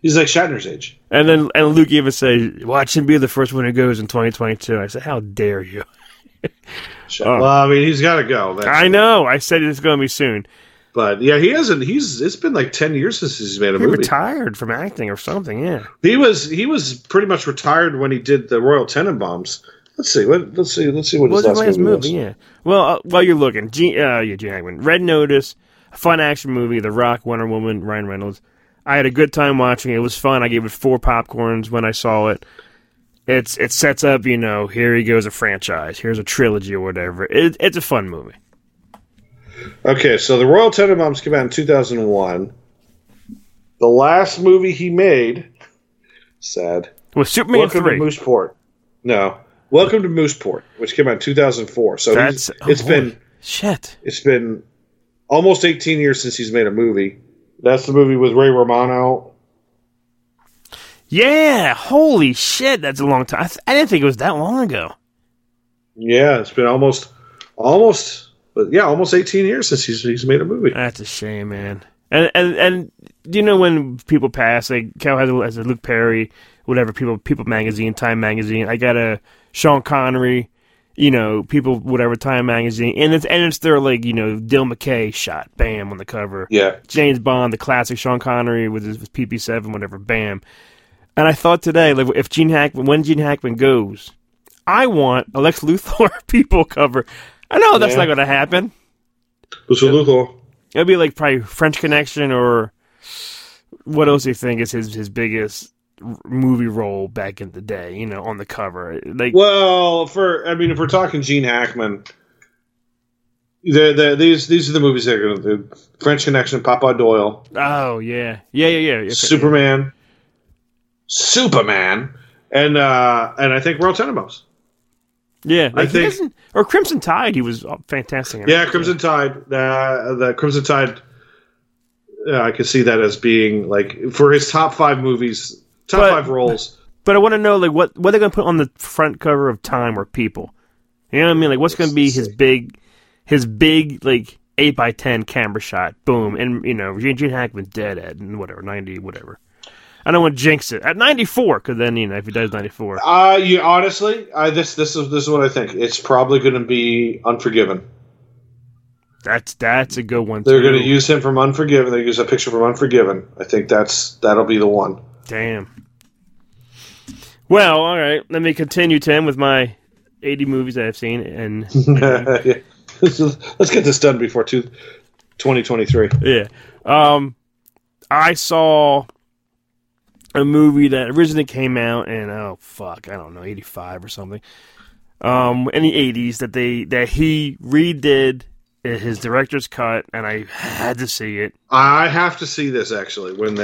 Shatner's age. And then Luke even said, watch him be the first one who goes in 2022. I said, how dare you? Well, I mean, he's got to go. Eventually. I know. I said it's going to be soon. But yeah, he hasn't. It's been like 10 years since he's made a movie. He retired from acting or something. Yeah, he was pretty much retired when he did the Royal Tenenbaums. Let's see what his last movie was. Yeah. Well, while you're looking, Gene Hackman, Red Notice. Fun action movie, The Rock, Wonder Woman, Ryan Reynolds. I had a good time watching it. It was fun. I gave it 4 popcorns when I saw it. It sets up, here he goes a franchise. Here's a trilogy or whatever. It's a fun movie. Okay, so The Royal Tenenbaums came out in 2001. The last movie he made, sad, was Superman 3. Welcome to Mooseport. No, Welcome to Mooseport, which came out in 2004. So It's been almost 18 years since he's made a movie. That's the movie with Ray Romano. Yeah, holy shit, that's a long time. I didn't think it was that long ago. Yeah, it's been almost 18 years since he's made a movie. That's a shame, man. And when people pass, like Cal has a Luke Perry, whatever, People Magazine, Time Magazine. I got a Sean Connery. People, whatever, Time Magazine. And it's their, Dill McKay shot, bam, on the cover. Yeah. James Bond, the classic, Sean Connery with his PP7, whatever, bam. And I thought today, if when Gene Hackman goes, I want a Lex Luthor People cover. I know that's not going to happen. Luthor. It'll be, probably French Connection or what else do you think is his biggest movie role back in the day, on the cover. If we're talking Gene Hackman, these are the movies that are going to French Connection, Papa Doyle. Oh yeah. Okay. Superman, and I think Royal Tenenbaums. Yeah, or Crimson Tide. He was fantastic. Crimson Tide. The Crimson Tide. I could see that as being for his top 5 movies. Top 5 roles. But I want to know what they're going to put on the front cover of Time or People. You know what I mean? What's going to be his big 8x10 camera shot. Boom. And Gene Hackman's dead at whatever 90 whatever. I don't want to jinx it at 94 because then if he dies 94. Honestly, this is what I think. It's probably going to be Unforgiven. That's a good one. They're going to use him from Unforgiven. They use a picture from Unforgiven. I think that'll be the one. Damn. Well, all right. Let me continue, Tim, with my 80 movies I've seen. And yeah. Let's get this done before 2023. Yeah. I saw a movie that originally came out in, I don't know, 85 or something. In the 80s that he redid his director's cut, and I had to see it. I have to see this actually when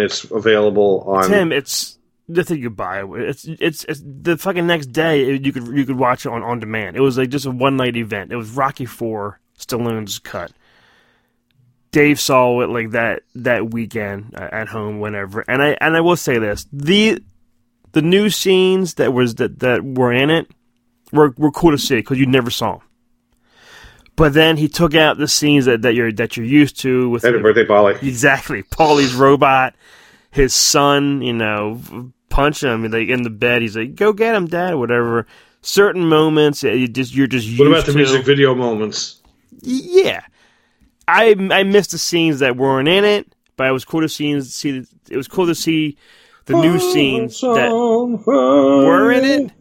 it's available on. Tim, it's the thing you buy. It's the fucking next day you could watch it on demand. It was just a one night event. It was Rocky IV, Stallone's cut. Dave saw it that weekend at home, whenever. And I will say this: the new scenes that were in it were cool to see because you never saw them. But then he took out the scenes that you're used to with Happy Birthday, Polly. Exactly. Polly's robot, his son, punch him, like in the bed. He's like, "Go get him, Dad," or whatever. Certain moments, you're just. What about the music video moments? Yeah, I missed the scenes that weren't in it, but it was cool to see. It was cool to see the new scenes that were in it.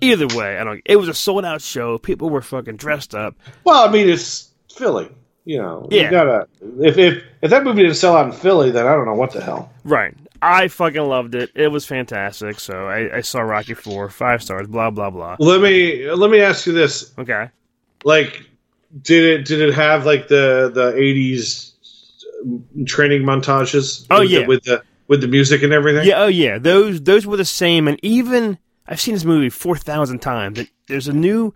Either way, I don't. It was a sold out show. People were fucking dressed up. Well, I mean, it's Philly, you know. Yeah. You gotta, if that movie didn't sell out in Philly, then I don't know what the hell. Right. I fucking loved it. It was fantastic. So I saw Rocky IV, 5 stars. Blah blah blah. Let me ask you this. Okay. Like, did it have like the 80s training montages? Oh yeah. With the music and everything. Yeah. Oh yeah. Those were the same, and even. I've seen this movie 4,000 times. There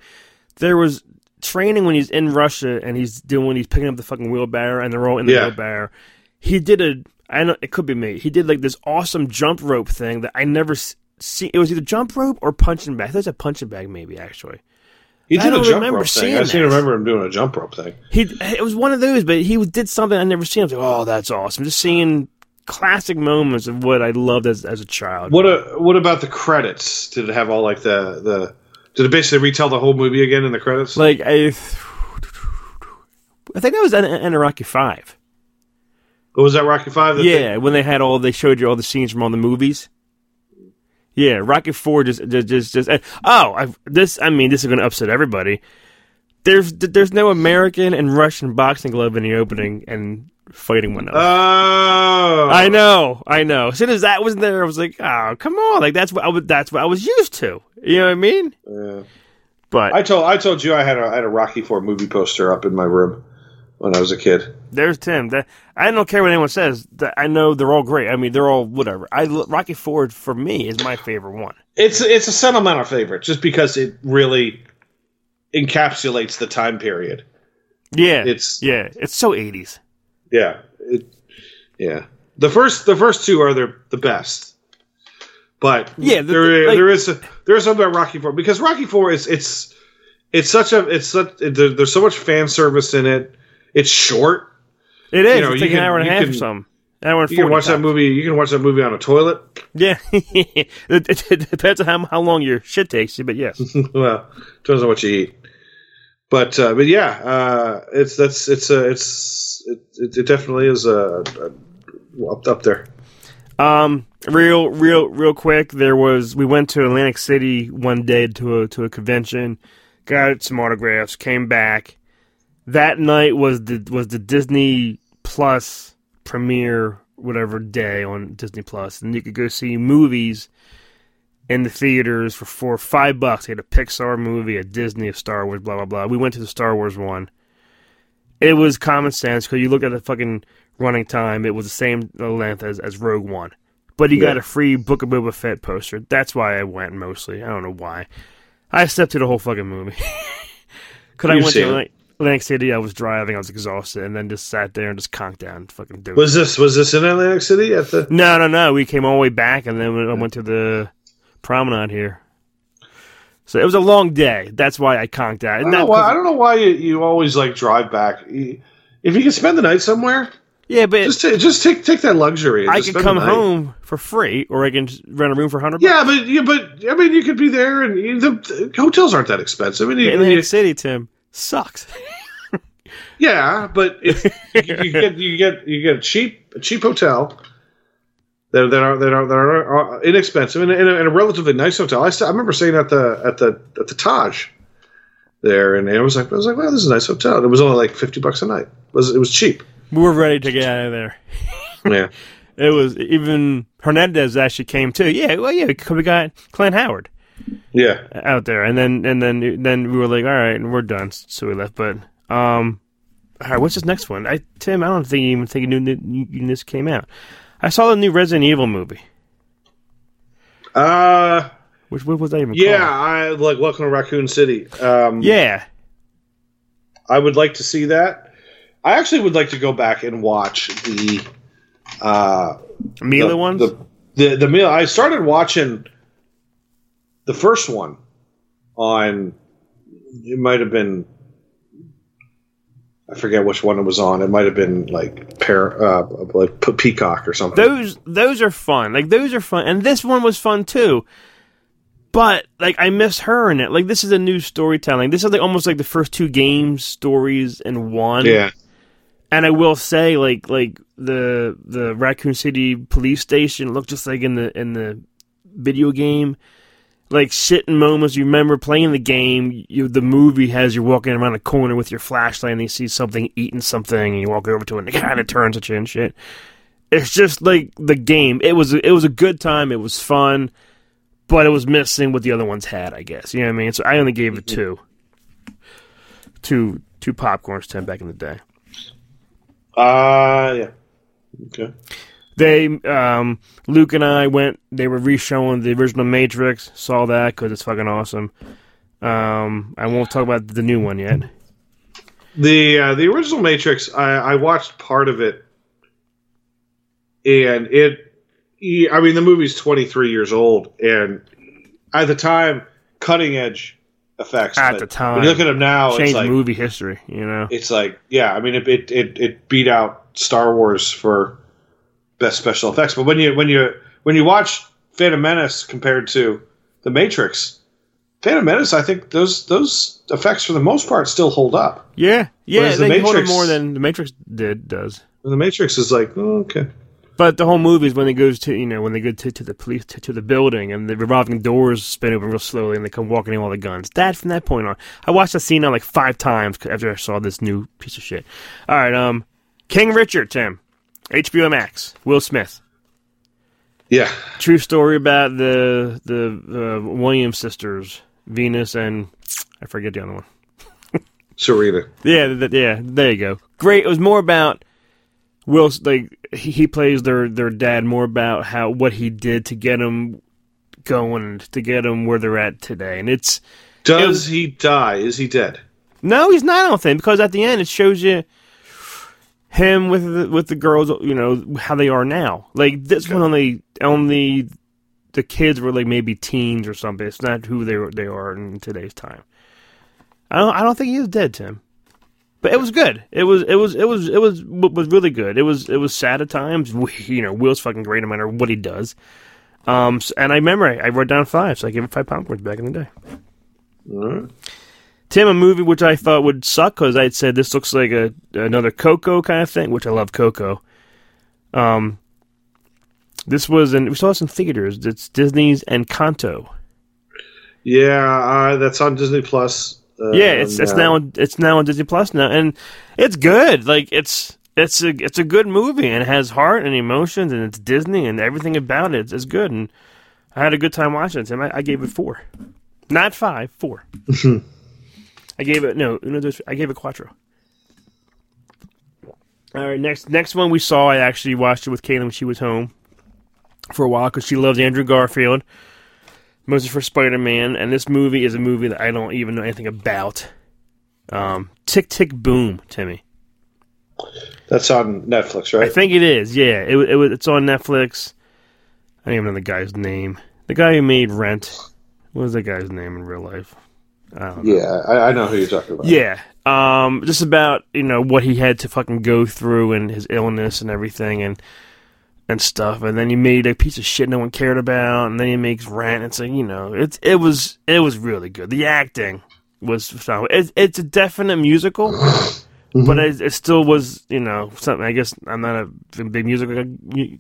was training when he's in Russia and he's picking up the fucking wheelbarrow and they're all in the wheelbarrow. He did it could be me. He did like this awesome jump rope thing that I never see. It was either jump rope or punching bag. There's a punching bag maybe actually. He did a jump rope thing. I seem to remember him doing a jump rope thing. It was one of those, but he did something I never seen. I was like, oh, that's awesome. Just seeing classic moments of what I loved as a child. What about the credits? Did it have all like did it basically retell the whole movie again in the credits? Like I think that was in Rocky V. Oh, was that Rocky V? When they showed you all the scenes from all the movies. Yeah, Rocky IV just. This is going to upset everybody. There's no American and Russian boxing glove in the opening and fighting one another. Oh, I know. As soon as that was there, I was like, "Oh, come on!" Like that's what I was used to. You know what I mean? Yeah. But I told you I had a Rocky IV movie poster up in my room when I was a kid. There's Tim. I don't care what anyone says. I know they're all great. I mean, they're all whatever. Rocky IV for me is my favorite one. It's a sentimental favorite just because it really encapsulates the time period. Yeah, it's so 80s. Yeah, the first two are the best, but yeah, there is something about Rocky IV because Rocky IV there's so much fan service in it. It's short. It is. You know, it's like an hour and a half or something. You can watch that movie. You can watch that movie on a toilet. Yeah, it depends on how long your shit takes you, but yes. Well, it depends on what you eat. But yeah, it definitely is up there. Real quick, we went to Atlantic City one day to a convention, got some autographs, came back. That night was the Disney Plus premiere, whatever day on Disney Plus, and you could go see movies in the theaters for $5. They had a Pixar movie, a Disney, a Star Wars, blah, blah, blah. We went to the Star Wars one. It was common sense because you look at the fucking running time, it was the same length as Rogue One. But you got a free Book of Boba Fett poster. That's why I went mostly. I don't know why. I stepped through the whole fucking movie. Because I went to Atlantic City, I was driving, I was exhausted, and then just sat there and just conked down and fucking do it. Was this in Atlantic City? No. We came all the way back, and then I went to the Promenade here. So it was a long day. That's why I conked out. I don't know why you always like drive back. If you can spend the night somewhere, yeah, but just take that luxury. I could come home for free, or I can rent a room for $100. Yeah, but I mean, you could be there, and the hotels aren't that expensive. I mean, Atlantic City, Tim, sucks. Yeah, but you get a cheap hotel. That are inexpensive and a relatively nice hotel. I remember staying at the Taj there, and I was like, wow, this is a nice hotel. And it was only like $50 a night. It was cheap. We were ready to get out of there. Yeah, it was. Even Hernandez actually came too. Yeah, well, yeah, we got Clint Howard. Yeah, out there, and then we were like, all right, and we're done, so we left. But all right, what's this next one? Tim, I don't think you knew this came out. I saw the new Resident Evil movie. Which what was that even called? Yeah, I like Welcome to Raccoon City. Yeah, I would like to see that. I actually would like to go back and watch the Mila ones. The Mila. I started watching the first one on. It might have been I forget which one it was on. It might have been like Peacock or something. Those are fun. Like those are fun, and this one was fun too. But like I miss her in it. Like this is a new storytelling. This is like almost like the first two game stories in one. Yeah. And I will say, like the Raccoon City police station looked just like in the video game. Like shit in moments you remember playing the game, the movie has you walking around a corner with your flashlight and you see something eating something and you walk over to it and it kind of turns at you and shit. It's just like the game. It was a good time. It was fun, but it was missing what the other ones had, I guess. You know what I mean? So I only gave it two popcorns, 10 back in the day. Yeah. Okay. They, Luke and I went, they were re-showing the original Matrix, saw that because it's fucking awesome. I won't talk about the new one yet. The original Matrix, I watched part of it, and the movie's 23 years old, and at the time, cutting edge effects. At the time. When you look at them now, it's like... changed movie history, you know? It's like, yeah, I mean, it beat out Star Wars for... best special effects, but when you watch Phantom Menace compared to The Matrix, Phantom Menace, I think those effects for the most part still hold up. Yeah, they hold up more than The Matrix does. The Matrix is like okay, but the whole movie is when it goes to when they go to the police to the building and the revolving doors spin open real slowly and they come walking in with all the guns. That from that point on, I watched that scene now like 5 times after I saw this new piece of shit. All right, King Richard, Tim. HBO Max, Will Smith. Yeah. True story about the Williams sisters, Venus and I forget the other one. Serena. Yeah, yeah. There you go. Great. It was more about Will. Like he plays their dad. More about what he did to get them going, to get them where they're at today. And it's he die? Is he dead? No, he's not. I don't think because at the end it shows you. Him with the girls, how they are now. Like this one, only the kids were like maybe teens or something. It's not who they are in today's time. I don't think he is dead, Tim. But it was good. It was really good. It was sad at times. Will's fucking great no matter what he does. And I remember I wrote down 5, so I gave him 5 popcorns back in the day. Mm-hmm. Tim, a movie which I thought would suck because I'd said this looks like another Coco kind of thing, which I love Coco. We saw this in theaters. It's Disney's Encanto. Yeah, that's on Disney Plus. It's now on Disney Plus now, and it's good. Like it's a good movie, and it has heart and emotions, and it's Disney, and everything about it is good. And I had a good time watching it. Tim, I gave it 4, not 5, 4. I gave it 4. All right, next one we saw, I actually watched it with Caitlin when she was home for a while because she loves Andrew Garfield, mostly for Spider-Man, and this movie is a movie that I don't even know anything about. Tick, Tick, Boom, Timmy. That's on Netflix, right? I think it is, yeah. It's on Netflix. I don't even know the guy's name. The guy who made Rent. What was that guy's name in real life? I don't know. Yeah, I know who you're talking about. Yeah, just about what he had to fucking go through and his illness and everything and stuff. And then he made a piece of shit no one cared about. And then he makes Rent. It's like it was really good. The acting was phenomenal. It's a definite musical, but it still was something. I guess I'm not a big musical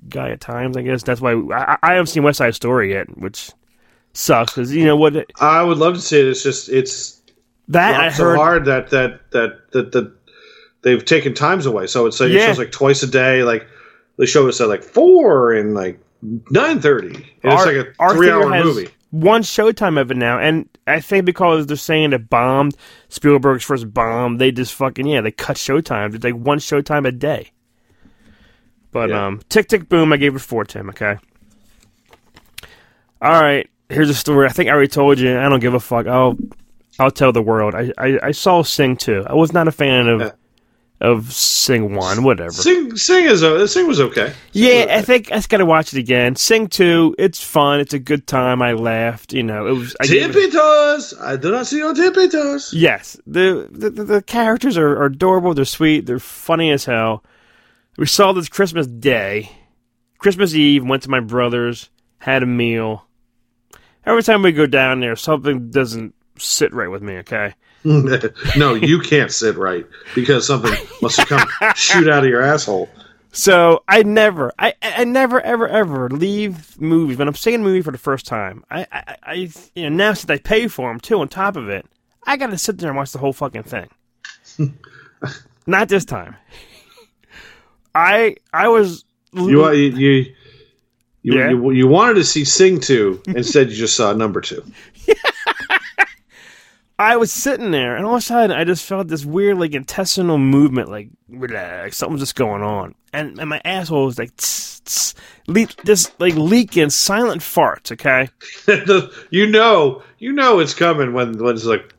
guy at times. I guess that's why I haven't seen West Side Story yet, which. Sucks because what I would love to say it, it's that I heard so hard that they've taken times away, so it's like it shows like twice a day, like they show us at like 4 and like 9:30. It's like a 3-hour movie. One showtime of it now, and I think because they're saying it bombed, Spielberg's first bomb, they just fucking they cut showtimes. It's like one showtime a day. But Tick Tick Boom, I gave it 4, Tim. Okay, all right. Here's a story. I think I already told you. I don't give a fuck. I'll tell the world. I saw Sing 2. I was not a fan of of Sing 1, whatever. Sing was okay. I think I just gotta watch it again. Sing 2, it's fun. It's a good time. I laughed. You know, it was tippy toes. I do not see your tippy toes. Yes, the characters are adorable. They're sweet. They're funny as hell. We saw this Christmas Eve. Went to my brother's. Had a meal. Every time we go down there, something doesn't sit right with me. Okay. No, you can't sit right because something must have come shoot out of your asshole. So I never ever leave movies when I'm seeing a movie for the first time. Now since I pay for them too, on top of it, I got to sit there and watch the whole fucking thing. Not this time. You wanted to see Sing 2, instead you just saw number 2. I was sitting there, and all of a sudden, I just felt this weird, like, intestinal movement, like, relax, something's just going on. And my asshole was like, leaking silent farts, okay? You know it's coming when it's like,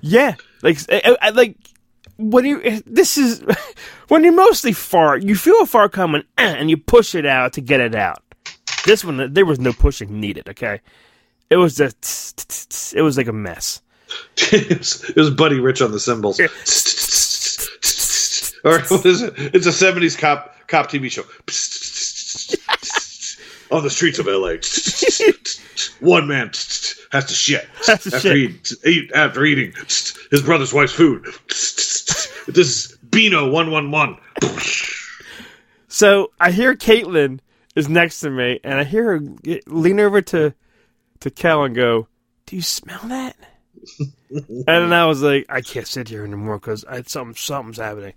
yeah, like, when you mostly fart, you feel a fart coming, and you push it out to get it out. This one, there was no pushing needed, okay? It was it was like a mess. It was Buddy Rich on the cymbals. Yeah. Or what is it? It's a 70s cop TV show. On the streets of LA. One man has to shit. After eating his brother's wife's food. This is Beano 111. So I hear Caitlin is next to me, and I hear her lean over to Cal and go, do you smell that? And then I was like, I can't sit here anymore because something's happening.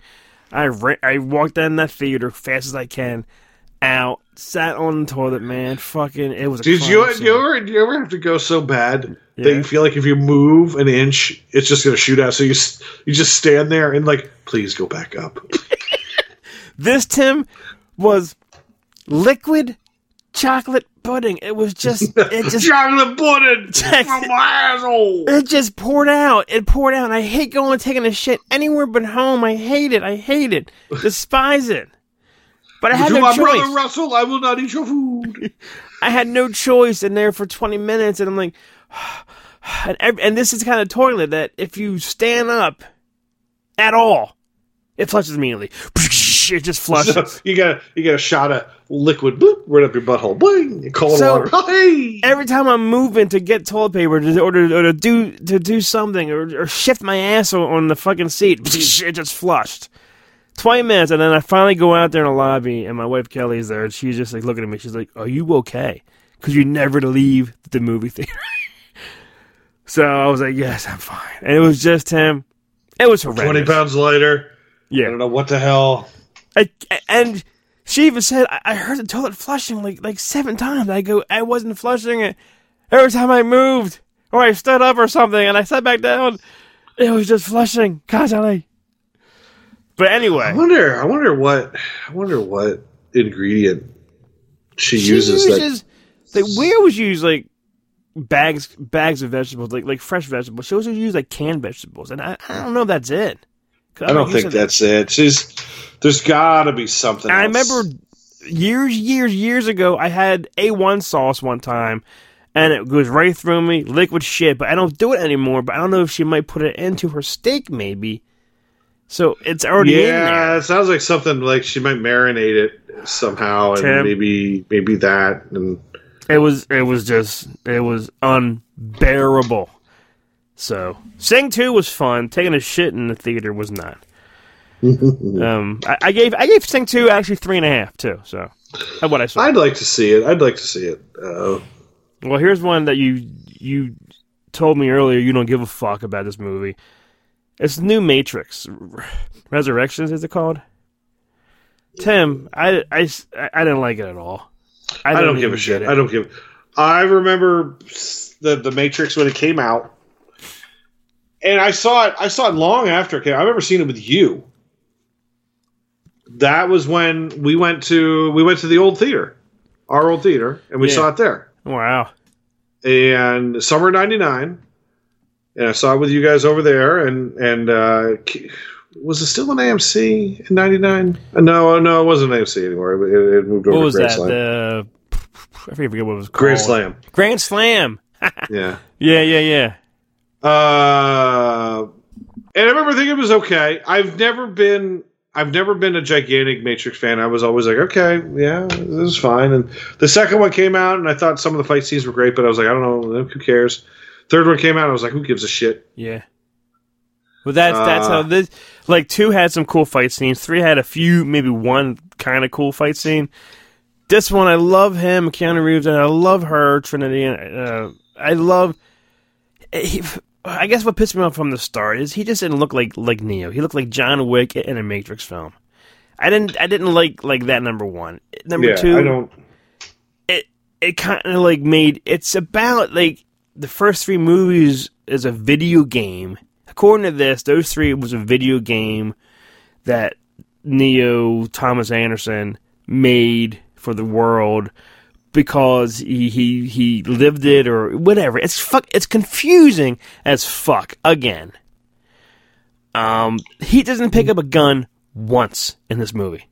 I walked down that theater fast as I can, out, sat on the toilet, man. Fucking, it was a crime scene. You ever have to go so bad that you feel like if you move an inch, it's just going to shoot out? So you just stand there and like, please go back up. This, Tim, was liquid chocolate pudding. It just chocolate pudding from my asshole. It just poured out. And I hate going and taking a shit anywhere but home. I hate it. Despise it. But I had no choice. Brother Russell, I will not eat your food. I had no choice in there for 20 minutes, and I'm like, and this is the kind of toilet that if you stand up at all, it flushes immediately. It just flushes. So you got a shot of liquid bloop right up your butthole. Bling, you cold water. Hey! Every time I'm moving to get toilet paper or to do something or shift my ass on the fucking seat, it just flushed. 20 minutes, and then I finally go out there in the lobby, and my wife Kelly's there, and she's just like looking at me. She's like, "Are you okay?" Because you never leave the movie theater. So I was like, "Yes, I'm fine." And it was just him. It was horrendous. 20 pounds lighter. Yeah, I don't know what the hell. And she even said, I heard the toilet flushing like 7 times. I go, I wasn't flushing it. Every time I moved, or I stood up or something, and I sat back down, it was just flushing constantly. But anyway, I wonder what ingredient she uses. We always use like bags of vegetables, like fresh vegetables. She always uses like canned vegetables, and I don't know if that's it. I don't think that's it. There's got to be something else. I remember years ago, I had A1 sauce one time, and it goes right through me, liquid shit, but I don't do it anymore, but I don't know if she might put it into her steak, maybe. So it's already in there. Yeah, it sounds like something like she might marinate it somehow, and maybe that. And It was unbearable. So, Sing 2 was fun. Taking a shit in the theater was not. I gave Sing 2 actually 3.5 too. So, what I saw. I'd like to see it. Well, here's one that you told me earlier. You don't give a fuck about this movie. It's New Matrix Resurrections. Is it called? Tim, I didn't like it at all. I don't give a shit. I don't give. I remember the Matrix when it came out. And I saw it long after it came. I remember seeing it with you. That was when we went to the old theater, our old theater, and we saw it there. Wow. And summer 99. And I saw it with you guys over there, and was it still an AMC in '99? No, it wasn't an AMC anymore. It moved over. What was to Grand that? Slam. I forget what it was called. Grand Slam. Grand Slam. Yeah. And I remember thinking it was okay. I've never been a gigantic Matrix fan. I was always like, okay, yeah, this is fine. And the second one came out, and I thought some of the fight scenes were great, but I was like, I don't know, who cares? Third one came out, and I was like, who gives a shit? Yeah. Well, that's how this... Like, 2 had some cool fight scenes. 3 had a few, maybe one kind of cool fight scene. This one, I love him, Keanu Reeves, and I love her, Trinity. And, I love... I guess what pissed me off from the start is he just didn't look like Neo. He looked like John Wick in a Matrix film. I didn't like that, number one. Number two, I don't... It kind of like made... It's about like the first 3 movies is a video game. According to this, those 3 was a video game that Neo Thomas Anderson made for the world, because he lived it or whatever. It's confusing as fuck again. He doesn't pick up a gun once in this movie.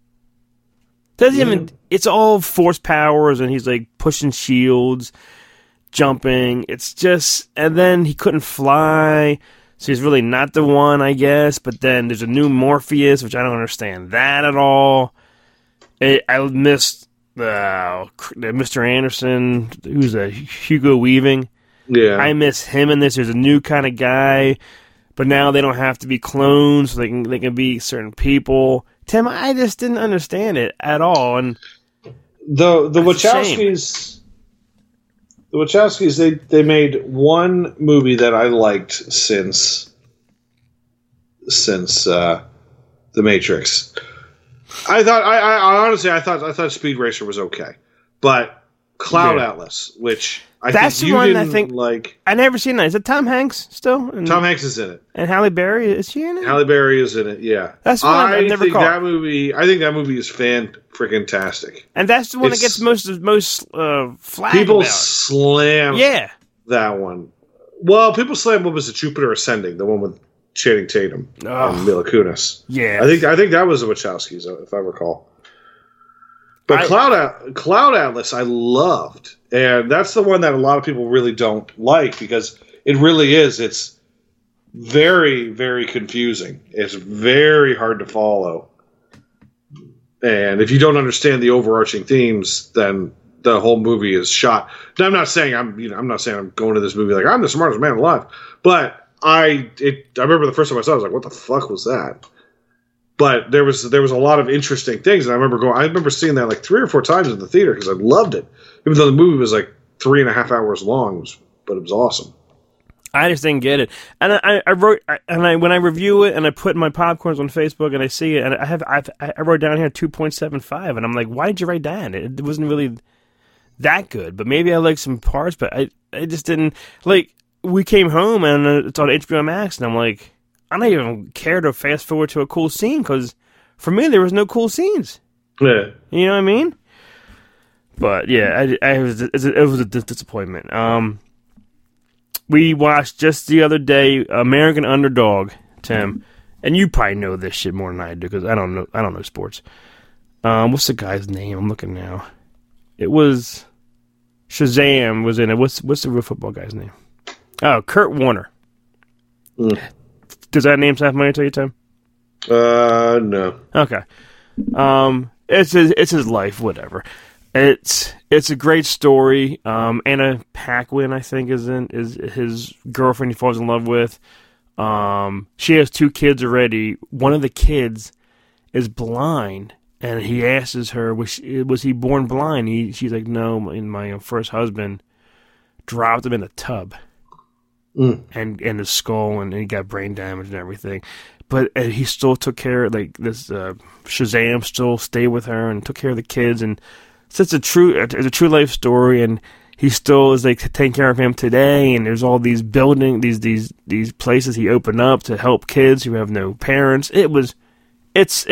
Doesn't even. It's all force powers, and he's like pushing shields, jumping. It's just, and then he couldn't fly, so he's really not the one, I guess. But then there's a new Morpheus, which I don't understand that at all. I missed. Mr. Anderson, who's a Hugo Weaving. Yeah, I miss him in this. There's a new kind of guy, but now they don't have to be clones. So they can be certain people. Tim, I just didn't understand it at all. And the Wachowskis, they made one movie that I liked since The Matrix. I honestly thought Speed Racer was okay, but Cloud Atlas, which I think I never seen that. Is it Tom Hanks still? Tom Hanks is in it, and Halle Berry, is she in it? Halle Berry is in it. Yeah, that's the one I never caught. I think that movie is fan-freaking-tastic, and that's the one that gets most flack. People slam. Yeah, that one. Well, people slam what was it, Jupiter Ascending, the one with Channing Tatum and Mila Kunis. Yeah, I think that was the Wachowskis, if I recall. But Cloud Atlas, I loved, and that's the one that a lot of people really don't like because it really is. It's very, very confusing. It's very hard to follow, and if you don't understand the overarching themes, then the whole movie is shot. Now, I'm not saying I'm going to this movie like I'm the smartest man alive, but. I remember the first time I saw it, I was like, what the fuck was that? But there was a lot of interesting things, and I remember seeing that like 3 or 4 times in the theater because I loved it. Even though the movie was like 3.5 hours long, but it was awesome. I just didn't get it. And I wrote, when I review it and I put my popcorns on Facebook and I see it, and I wrote down here 2.75, and I'm like, why did you write that? It wasn't really that good, but maybe I liked some parts, but I just didn't like. We came home and it's on HBO Max, and I'm like, I don't even care to fast forward to a cool scene because for me there was no cool scenes. Yeah, you know what I mean. But yeah, it was a disappointment. We watched just the other day American Underdog, Tim, and you probably know this shit more than I do because I don't know sports. What's the guy's name? I'm looking now. It was Shazam was in it. What's the real football guy's name? Oh, Kurt Warner. Does that name sound familiar to you, Tim? No. Okay. It's his life, whatever. It's a great story. Anna Paquin, I think, is his girlfriend he falls in love with. She has 2 kids already. One of the kids is blind, and he asks her, "Was he born blind?" She's like, "No, my first husband dropped him in a tub." And his skull, and he got brain damage and everything. But he still took care of, like, this Shazam still stayed with her and took care of the kids. And so it's a true life story, and he still is, like, taking care of him today. And there's all these building, these places he opened up to help kids who have no parents. It's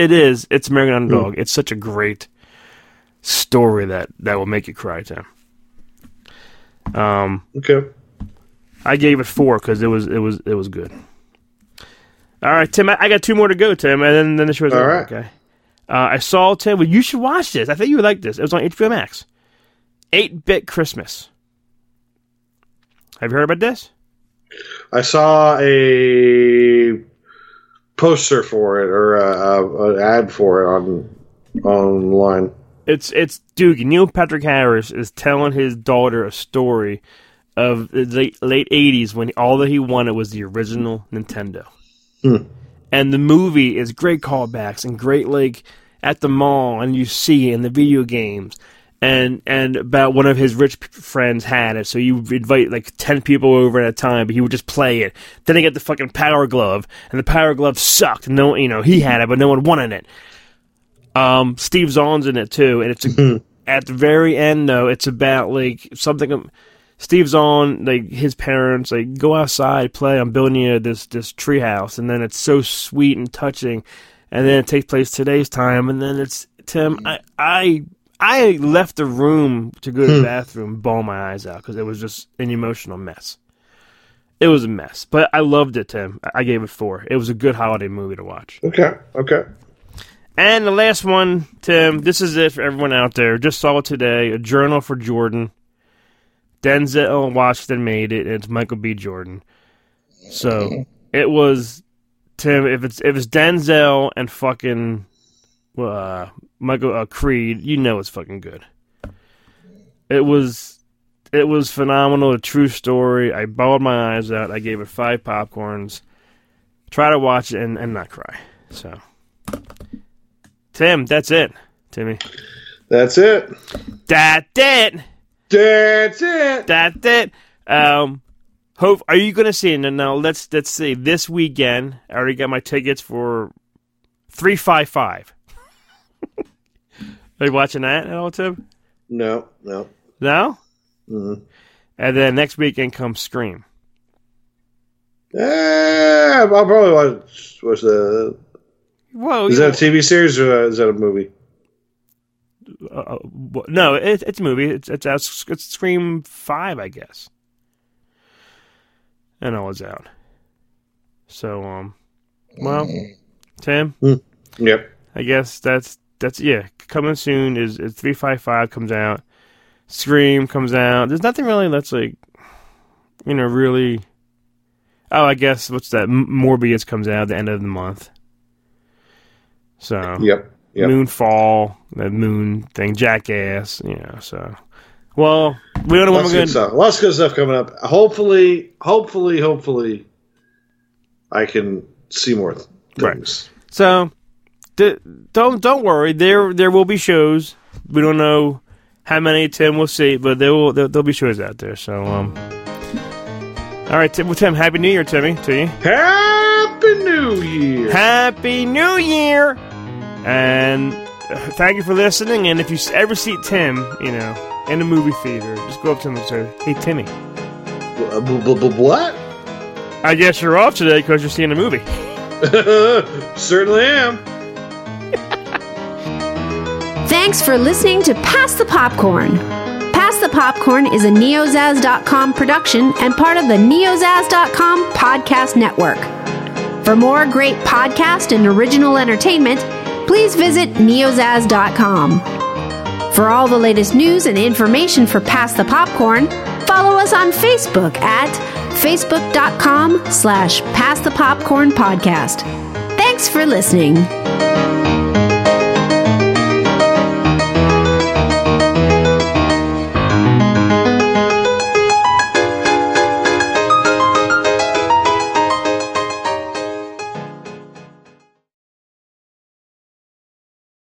American Underdog. It's such a great story that will make you cry, Tim. Okay. I gave it 4 because it was good. All right, Tim. I got 2 more to go, Tim, and then the show's over. All right. Okay. I saw, Tim. Well, you should watch this. I think you would like this. It was on HBO Max. 8-Bit Christmas. Have you heard about this? I saw a poster for it or an ad for it online. It's Doogie. Neil Patrick Harris is telling his daughter a story of the late 80s when all that he wanted was the original Nintendo. Mm. And the movie is great callbacks and great, like, at the mall and you see in the video games. And about one of his rich friends had it, so you invite like 10 people over at a time, but he would just play it. Then he got the fucking Power Glove, and the Power Glove sucked. No, you know, he had it, but no one wanted it. Steve Zahn's in it too, and it's at the very end though. It's about like something. Steve Zahn, like his parents, like go outside, play. I'm building you this treehouse, and then it's so sweet and touching, and then it takes place today's time, and then it's Tim. I left the room to go to the bathroom, bawled my eyes out because it was just an emotional mess. It was a mess, but I loved it, Tim. I gave it 4. It was a good holiday movie to watch. Okay. And the last one, Tim, this is it for everyone out there. Just saw it today, A Journal for Jordan. Denzel Washington made it, and it's Michael B. Jordan. So it was, Tim, if it's Denzel and fucking... Michael Creed, you know it's fucking good. It was phenomenal, a true story. I bawled my eyes out. I gave it 5 popcorns. Try to watch it and not cry. So, Tim, that's it. Timmy, that's it. That's it. That's it. That's it. Hope are you gonna see it? Now let's see. This weekend, I already got my tickets for 355. Are you watching that at all, Tim? No? Mm-hmm. And then next weekend comes Scream. Yeah, I'll probably watch that. Whoa, is that a TV series or is that a movie? No, it's a movie. It's Scream 5, I guess. And all is out. So, well, Tim? Mm. Yep. I guess that's yeah. Coming soon is 355 comes out. Scream comes out. There's nothing really that's like, you know, really. Oh, I guess what's that? Morbius comes out at the end of the month. So yep. Moonfall, that moon thing, Jackass. You know, so well, we don't know what we're gonna do. Lots of good stuff coming up. Hopefully, I can see more things. Right. So. Don't worry. There will be shows. We don't know how many, Tim. We'll see, but there'll be shows out there. So, all right, Tim. Well, Tim, Happy New Year, Timmy, to you. Happy New Year. And thank you for listening. And if you ever see Tim, you know, in a movie theater, just go up to him and say, "Hey, Timmy." What? I guess you're off today because you're seeing a movie. Certainly am. Thanks for listening to Pass the Popcorn. Pass the Popcorn is a neozaz.com production and part of the neozaz.com podcast network. For more great podcast and original entertainment, please visit neozaz.com. For all the latest news and information for Pass the Popcorn, follow us on Facebook at facebook.com/Pass the Popcorn Podcast. Thanks for listening.